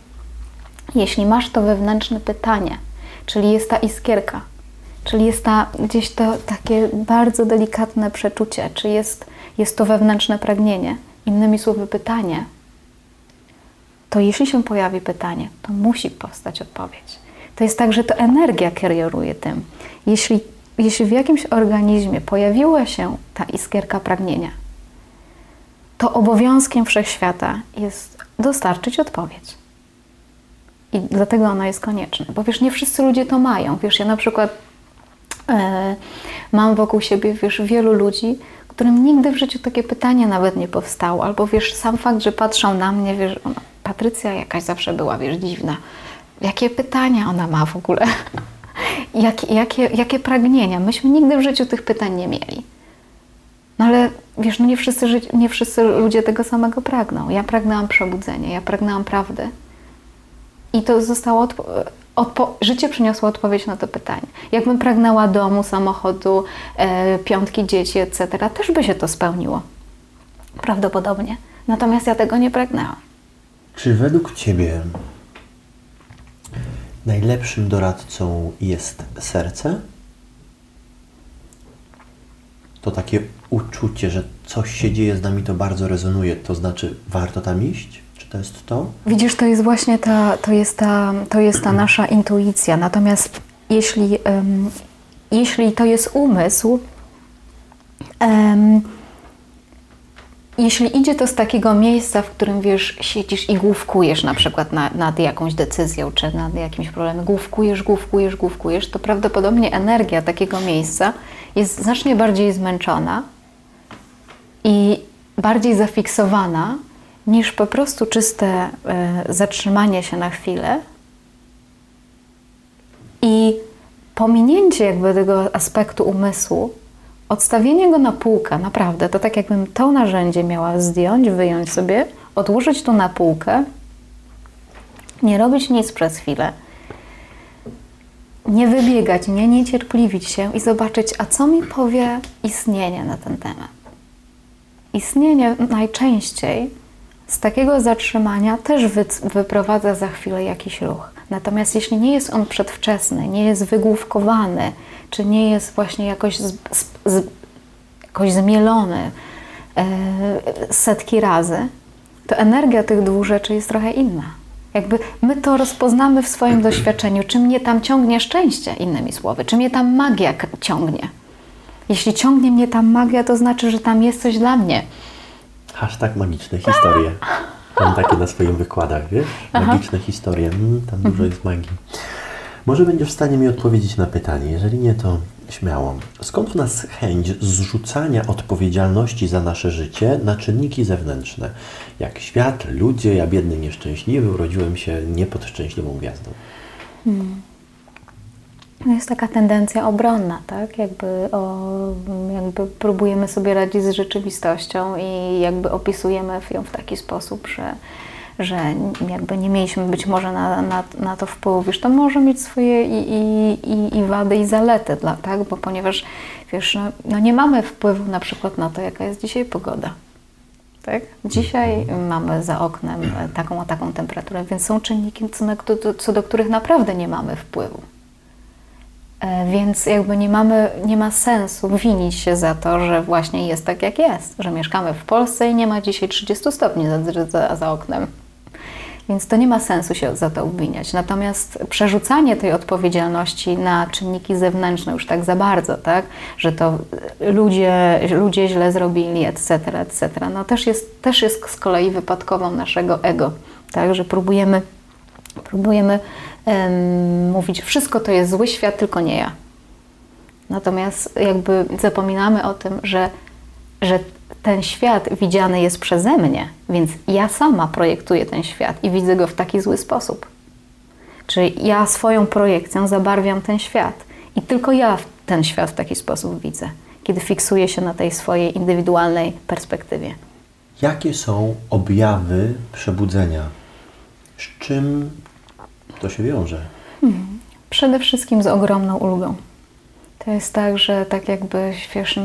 Jeśli masz to wewnętrzne pytanie, czyli jest ta iskierka, czyli jest gdzieś to takie bardzo delikatne przeczucie, czy jest to wewnętrzne pragnienie, innymi słowy pytanie, to jeśli się pojawi pytanie, to musi powstać odpowiedź. To jest tak, że to energia kieruje tym. Jeśli w jakimś organizmie pojawiła się ta iskierka pragnienia, to obowiązkiem wszechświata jest dostarczyć odpowiedź. I dlatego ona jest konieczna. Bo wiesz, nie wszyscy ludzie to mają. Wiesz, ja na przykład mam wokół siebie, wiesz, wielu ludzi, którym nigdy w życiu takie pytanie nawet nie powstało. Albo wiesz, sam fakt, że patrzą na mnie, wiesz, ona, Patrycja jakaś zawsze była, wiesz, dziwna. Jakie pytania ona ma w ogóle? Jakie pragnienia? Myśmy nigdy w życiu tych pytań nie mieli. No ale wiesz, no nie wszyscy ludzie tego samego pragną. Ja pragnęłam przebudzenia, ja pragnęłam prawdy. I to zostało... Życie przyniosło odpowiedź na to pytanie. Jakbym pragnęła domu, samochodu, piątki dzieci, etc., też by się to spełniło. Prawdopodobnie. Natomiast ja tego nie pragnęłam. Czy według Ciebie najlepszym doradcą jest serce? To takie uczucie, że coś się dzieje z nami, to bardzo rezonuje, to znaczy warto tam iść? Czy to jest to? Widzisz, to jest właśnie ta nasza intuicja. Natomiast jeśli to jest umysł, jeśli idzie to z takiego miejsca, w którym, wiesz, siedzisz i główkujesz na przykład nad jakąś decyzją, czy nad jakimś problemem, główkujesz, to prawdopodobnie energia takiego miejsca jest znacznie bardziej zmęczona i bardziej zafiksowana niż po prostu czyste zatrzymanie się na chwilę i pominięcie jakby tego aspektu umysłu, odstawienie go na półkę, naprawdę, to tak jakbym to narzędzie miała zdjąć, wyjąć sobie, odłożyć to na półkę, nie robić nic przez chwilę, nie wybiegać, nie niecierpliwić się i zobaczyć, a co mi powie istnienie na ten temat. Istnienie najczęściej z takiego zatrzymania też wyprowadza za chwilę jakiś ruch. Natomiast jeśli nie jest on przedwczesny, nie jest wygłówkowany, czy nie jest właśnie jakoś zmielony setki razy, to energia tych dwóch rzeczy jest trochę inna. Jakby my to rozpoznamy w swoim doświadczeniu, czy mnie tam ciągnie szczęście, innymi słowy, czy mnie tam magia ciągnie. Jeśli ciągnie mnie tam magia, to znaczy, że tam jest coś dla mnie. Hashtag magiczne historie. Mam takie na swoich wykładach, wiesz? Magiczne historie. Tam dużo jest magii. Może będziesz w stanie mi odpowiedzieć na pytanie. Jeżeli nie, to śmiało. Skąd w nas chęć zrzucania odpowiedzialności za nasze życie na czynniki zewnętrzne? Jak świat, ludzie, ja biedny, nieszczęśliwy, urodziłem się nie pod szczęśliwą gwiazdą. No jest taka tendencja obronna, tak? Jakby próbujemy sobie radzić z rzeczywistością i jakby opisujemy ją w taki sposób, że jakby nie mieliśmy być może na to wpływu. Wiesz, to może mieć swoje i wady, i zalety, tak? Bo ponieważ, wiesz, no nie mamy wpływu na przykład na to, jaka jest dzisiaj pogoda. Tak? Dzisiaj mamy za oknem taką temperaturę, więc są czynniki, co do których naprawdę nie mamy wpływu. Więc jakby nie ma sensu winić się za to, że właśnie jest tak, jak jest, że mieszkamy w Polsce i nie ma dzisiaj 30 stopni za oknem. Więc to nie ma sensu się za to obwiniać. Natomiast przerzucanie tej odpowiedzialności na czynniki zewnętrzne już tak za bardzo, tak, że to ludzie źle zrobili, etc., no też jest z kolei wypadkową naszego ego, tak, że próbujemy mówić, wszystko to jest zły świat, tylko nie ja. Natomiast jakby zapominamy o tym, że ten świat widziany jest przeze mnie, więc ja sama projektuję ten świat i widzę go w taki zły sposób. Czyli ja swoją projekcją zabarwiam ten świat i tylko ja ten świat w taki sposób widzę, kiedy fiksuję się na tej swojej indywidualnej perspektywie. Jakie są objawy przebudzenia? Z czym to się wiąże? Przede wszystkim z ogromną ulgą. To jest tak, że tak jakbyś, wiesz,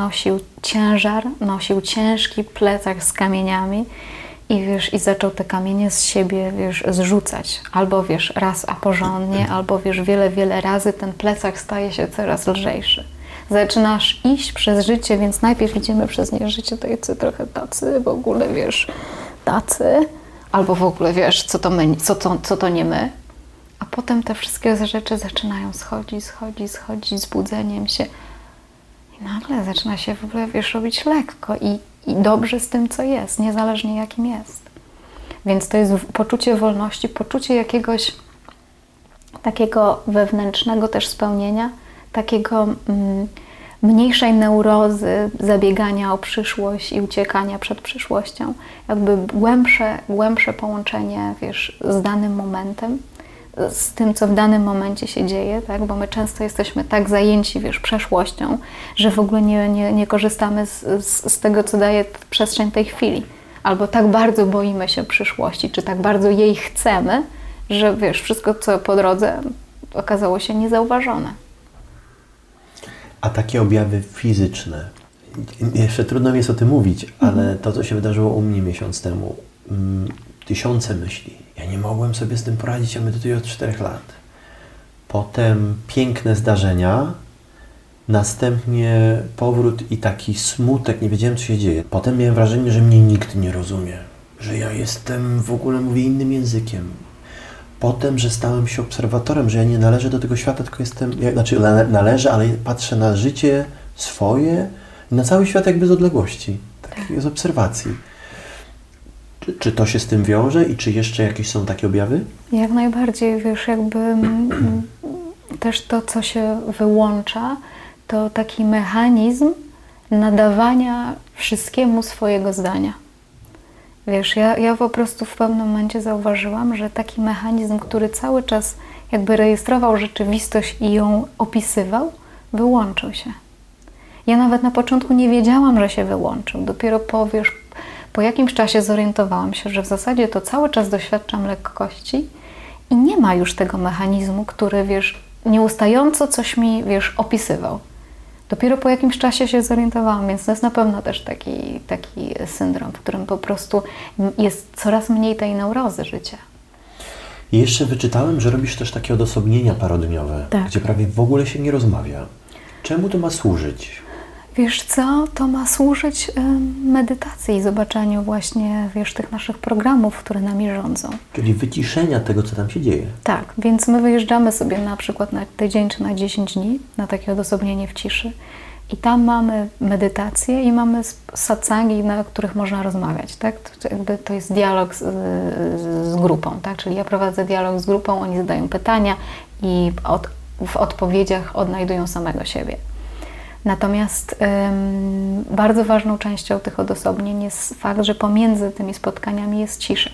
nosił ciężki plecak z kamieniami i, wiesz, i zaczął te kamienie z siebie, wiesz, zrzucać. Albo, wiesz, raz, a porządnie, albo, wiesz, wiele, wiele razy ten plecak staje się coraz lżejszy. Zaczynasz iść przez życie, więc najpierw idziemy przez nie życie, to jest trochę tacy, w ogóle, wiesz, tacy. Albo w ogóle, wiesz, co to nie my. A potem te wszystkie rzeczy zaczynają schodzić z budzeniem się. I nagle zaczyna się w ogóle, wiesz, robić lekko i dobrze z tym, co jest, niezależnie jakim jest. Więc to jest poczucie wolności, poczucie jakiegoś takiego wewnętrznego też spełnienia, takiego mniejszej neurozy, zabiegania o przyszłość i uciekania przed przyszłością. Jakby głębsze połączenie, wiesz, z danym momentem, z tym, co w danym momencie się dzieje, tak? Bo my często jesteśmy tak zajęci, wiesz, przeszłością, że w ogóle nie korzystamy z tego, co daje przestrzeń tej chwili. Albo tak bardzo boimy się przyszłości, czy tak bardzo jej chcemy, że wiesz, wszystko, co po drodze okazało się niezauważone. A takie objawy fizyczne, jeszcze trudno mi jest o tym mówić, ale to, co się wydarzyło u mnie miesiąc temu, tysiące myśli. Ja nie mogłem sobie z tym poradzić, ja medytuję od 4 lat. Potem piękne zdarzenia, następnie powrót i taki smutek, nie wiedziałem, co się dzieje. Potem miałem wrażenie, że mnie nikt nie rozumie, że ja jestem, w ogóle mówię innym językiem. Potem, że stałem się obserwatorem, że ja nie należę do tego świata, tylko jestem, należę, ale patrzę na życie swoje, na cały świat jakby z odległości, tak, z obserwacji. Czy to się z tym wiąże i czy jeszcze jakieś są takie objawy? Jak najbardziej, wiesz, jakby też to, co się wyłącza, to taki mechanizm nadawania wszystkiemu swojego zdania. Wiesz, ja po prostu w pewnym momencie zauważyłam, że taki mechanizm, który cały czas jakby rejestrował rzeczywistość i ją opisywał, wyłączył się. Ja nawet na początku nie wiedziałam, że się wyłączył. Dopiero po jakimś czasie zorientowałam się, że w zasadzie to cały czas doświadczam lekkości i nie ma już tego mechanizmu, który, wiesz, nieustająco coś mi, wiesz, opisywał. Dopiero po jakimś czasie się zorientowałam, więc to jest na pewno też taki syndrom, w którym po prostu jest coraz mniej tej neurozy życia. I jeszcze wyczytałem, że robisz też takie odosobnienia parodniowe, tak, gdzie prawie w ogóle się nie rozmawia. Czemu to ma służyć? Wiesz co, to ma służyć medytacji i zobaczeniu właśnie, wiesz, tych naszych programów, które nami rządzą. Czyli wyciszenia tego, co tam się dzieje. Tak, więc my wyjeżdżamy sobie na przykład na tydzień czy na 10 dni, na takie odosobnienie w ciszy i tam mamy medytację i mamy satsangi, na których można rozmawiać, tak? To jest dialog z grupą, tak? Czyli ja prowadzę dialog z grupą, oni zadają pytania i w odpowiedziach odnajdują samego siebie. Natomiast bardzo ważną częścią tych odosobnień jest fakt, że pomiędzy tymi spotkaniami jest cisza.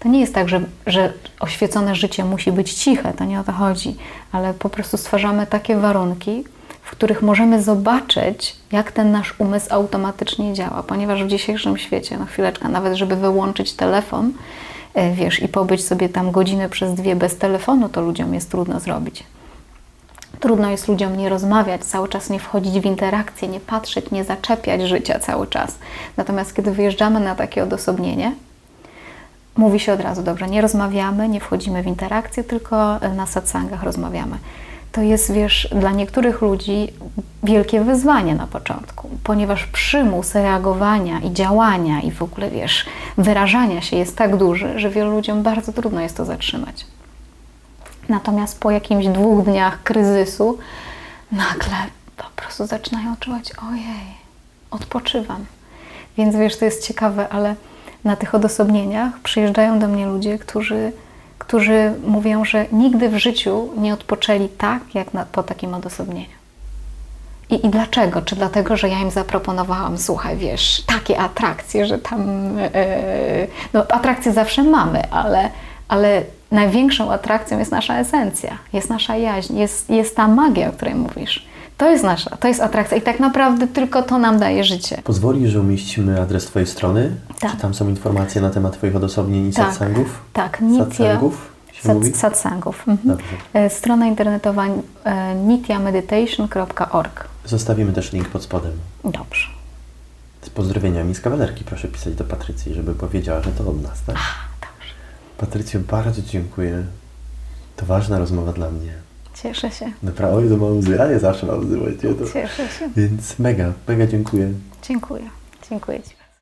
To nie jest tak, że oświecone życie musi być ciche, to nie o to chodzi, ale po prostu stwarzamy takie warunki, w których możemy zobaczyć, jak ten nasz umysł automatycznie działa, ponieważ w dzisiejszym świecie, no chwileczkę, nawet żeby wyłączyć telefon, wiesz, i pobyć sobie tam godzinę przez 2 bez telefonu, to ludziom jest trudno zrobić. Trudno jest ludziom nie rozmawiać, cały czas nie wchodzić w interakcję, nie patrzeć, nie zaczepiać życia cały czas. Natomiast kiedy wyjeżdżamy na takie odosobnienie, mówi się od razu, dobrze, nie rozmawiamy, nie wchodzimy w interakcję, tylko na satsangach rozmawiamy. To jest, wiesz, dla niektórych ludzi wielkie wyzwanie na początku, ponieważ przymus reagowania i działania i w ogóle, wiesz, wyrażania się jest tak duży, że wielu ludziom bardzo trudno jest to zatrzymać. Natomiast po jakimś 2 dniach kryzysu nagle po prostu zaczynają czuć, ojej, odpoczywam. Więc wiesz, to jest ciekawe, ale na tych odosobnieniach przyjeżdżają do mnie ludzie, którzy mówią, że nigdy w życiu nie odpoczęli tak, jak po takim odosobnieniu. I dlaczego? Czy dlatego, że ja im zaproponowałam, słuchaj, wiesz, takie atrakcje, że tam... No atrakcje zawsze mamy, ale największą atrakcją jest nasza esencja, jest nasza jaźń, jest ta magia, o której mówisz. To jest atrakcja i tak naprawdę tylko to nam daje życie. Pozwolisz, że umieścimy adres Twojej strony? Tak. Czy tam są informacje na temat Twoich odosobnień i satsangów? Tak, satsangów. Strona internetowa nityameditation.org. Zostawimy też link pod spodem. Dobrze. Z pozdrowieniami z kawalerki. Proszę pisać do Patrycji, żeby powiedziała, że to od nas, tak? Patrycjo, bardzo dziękuję. To ważna rozmowa dla mnie. Cieszę się. Naprawdę, to mam łzy, ale ja zawsze mam łzy. Cieszę się. Więc mega dziękuję. Dziękuję Ci.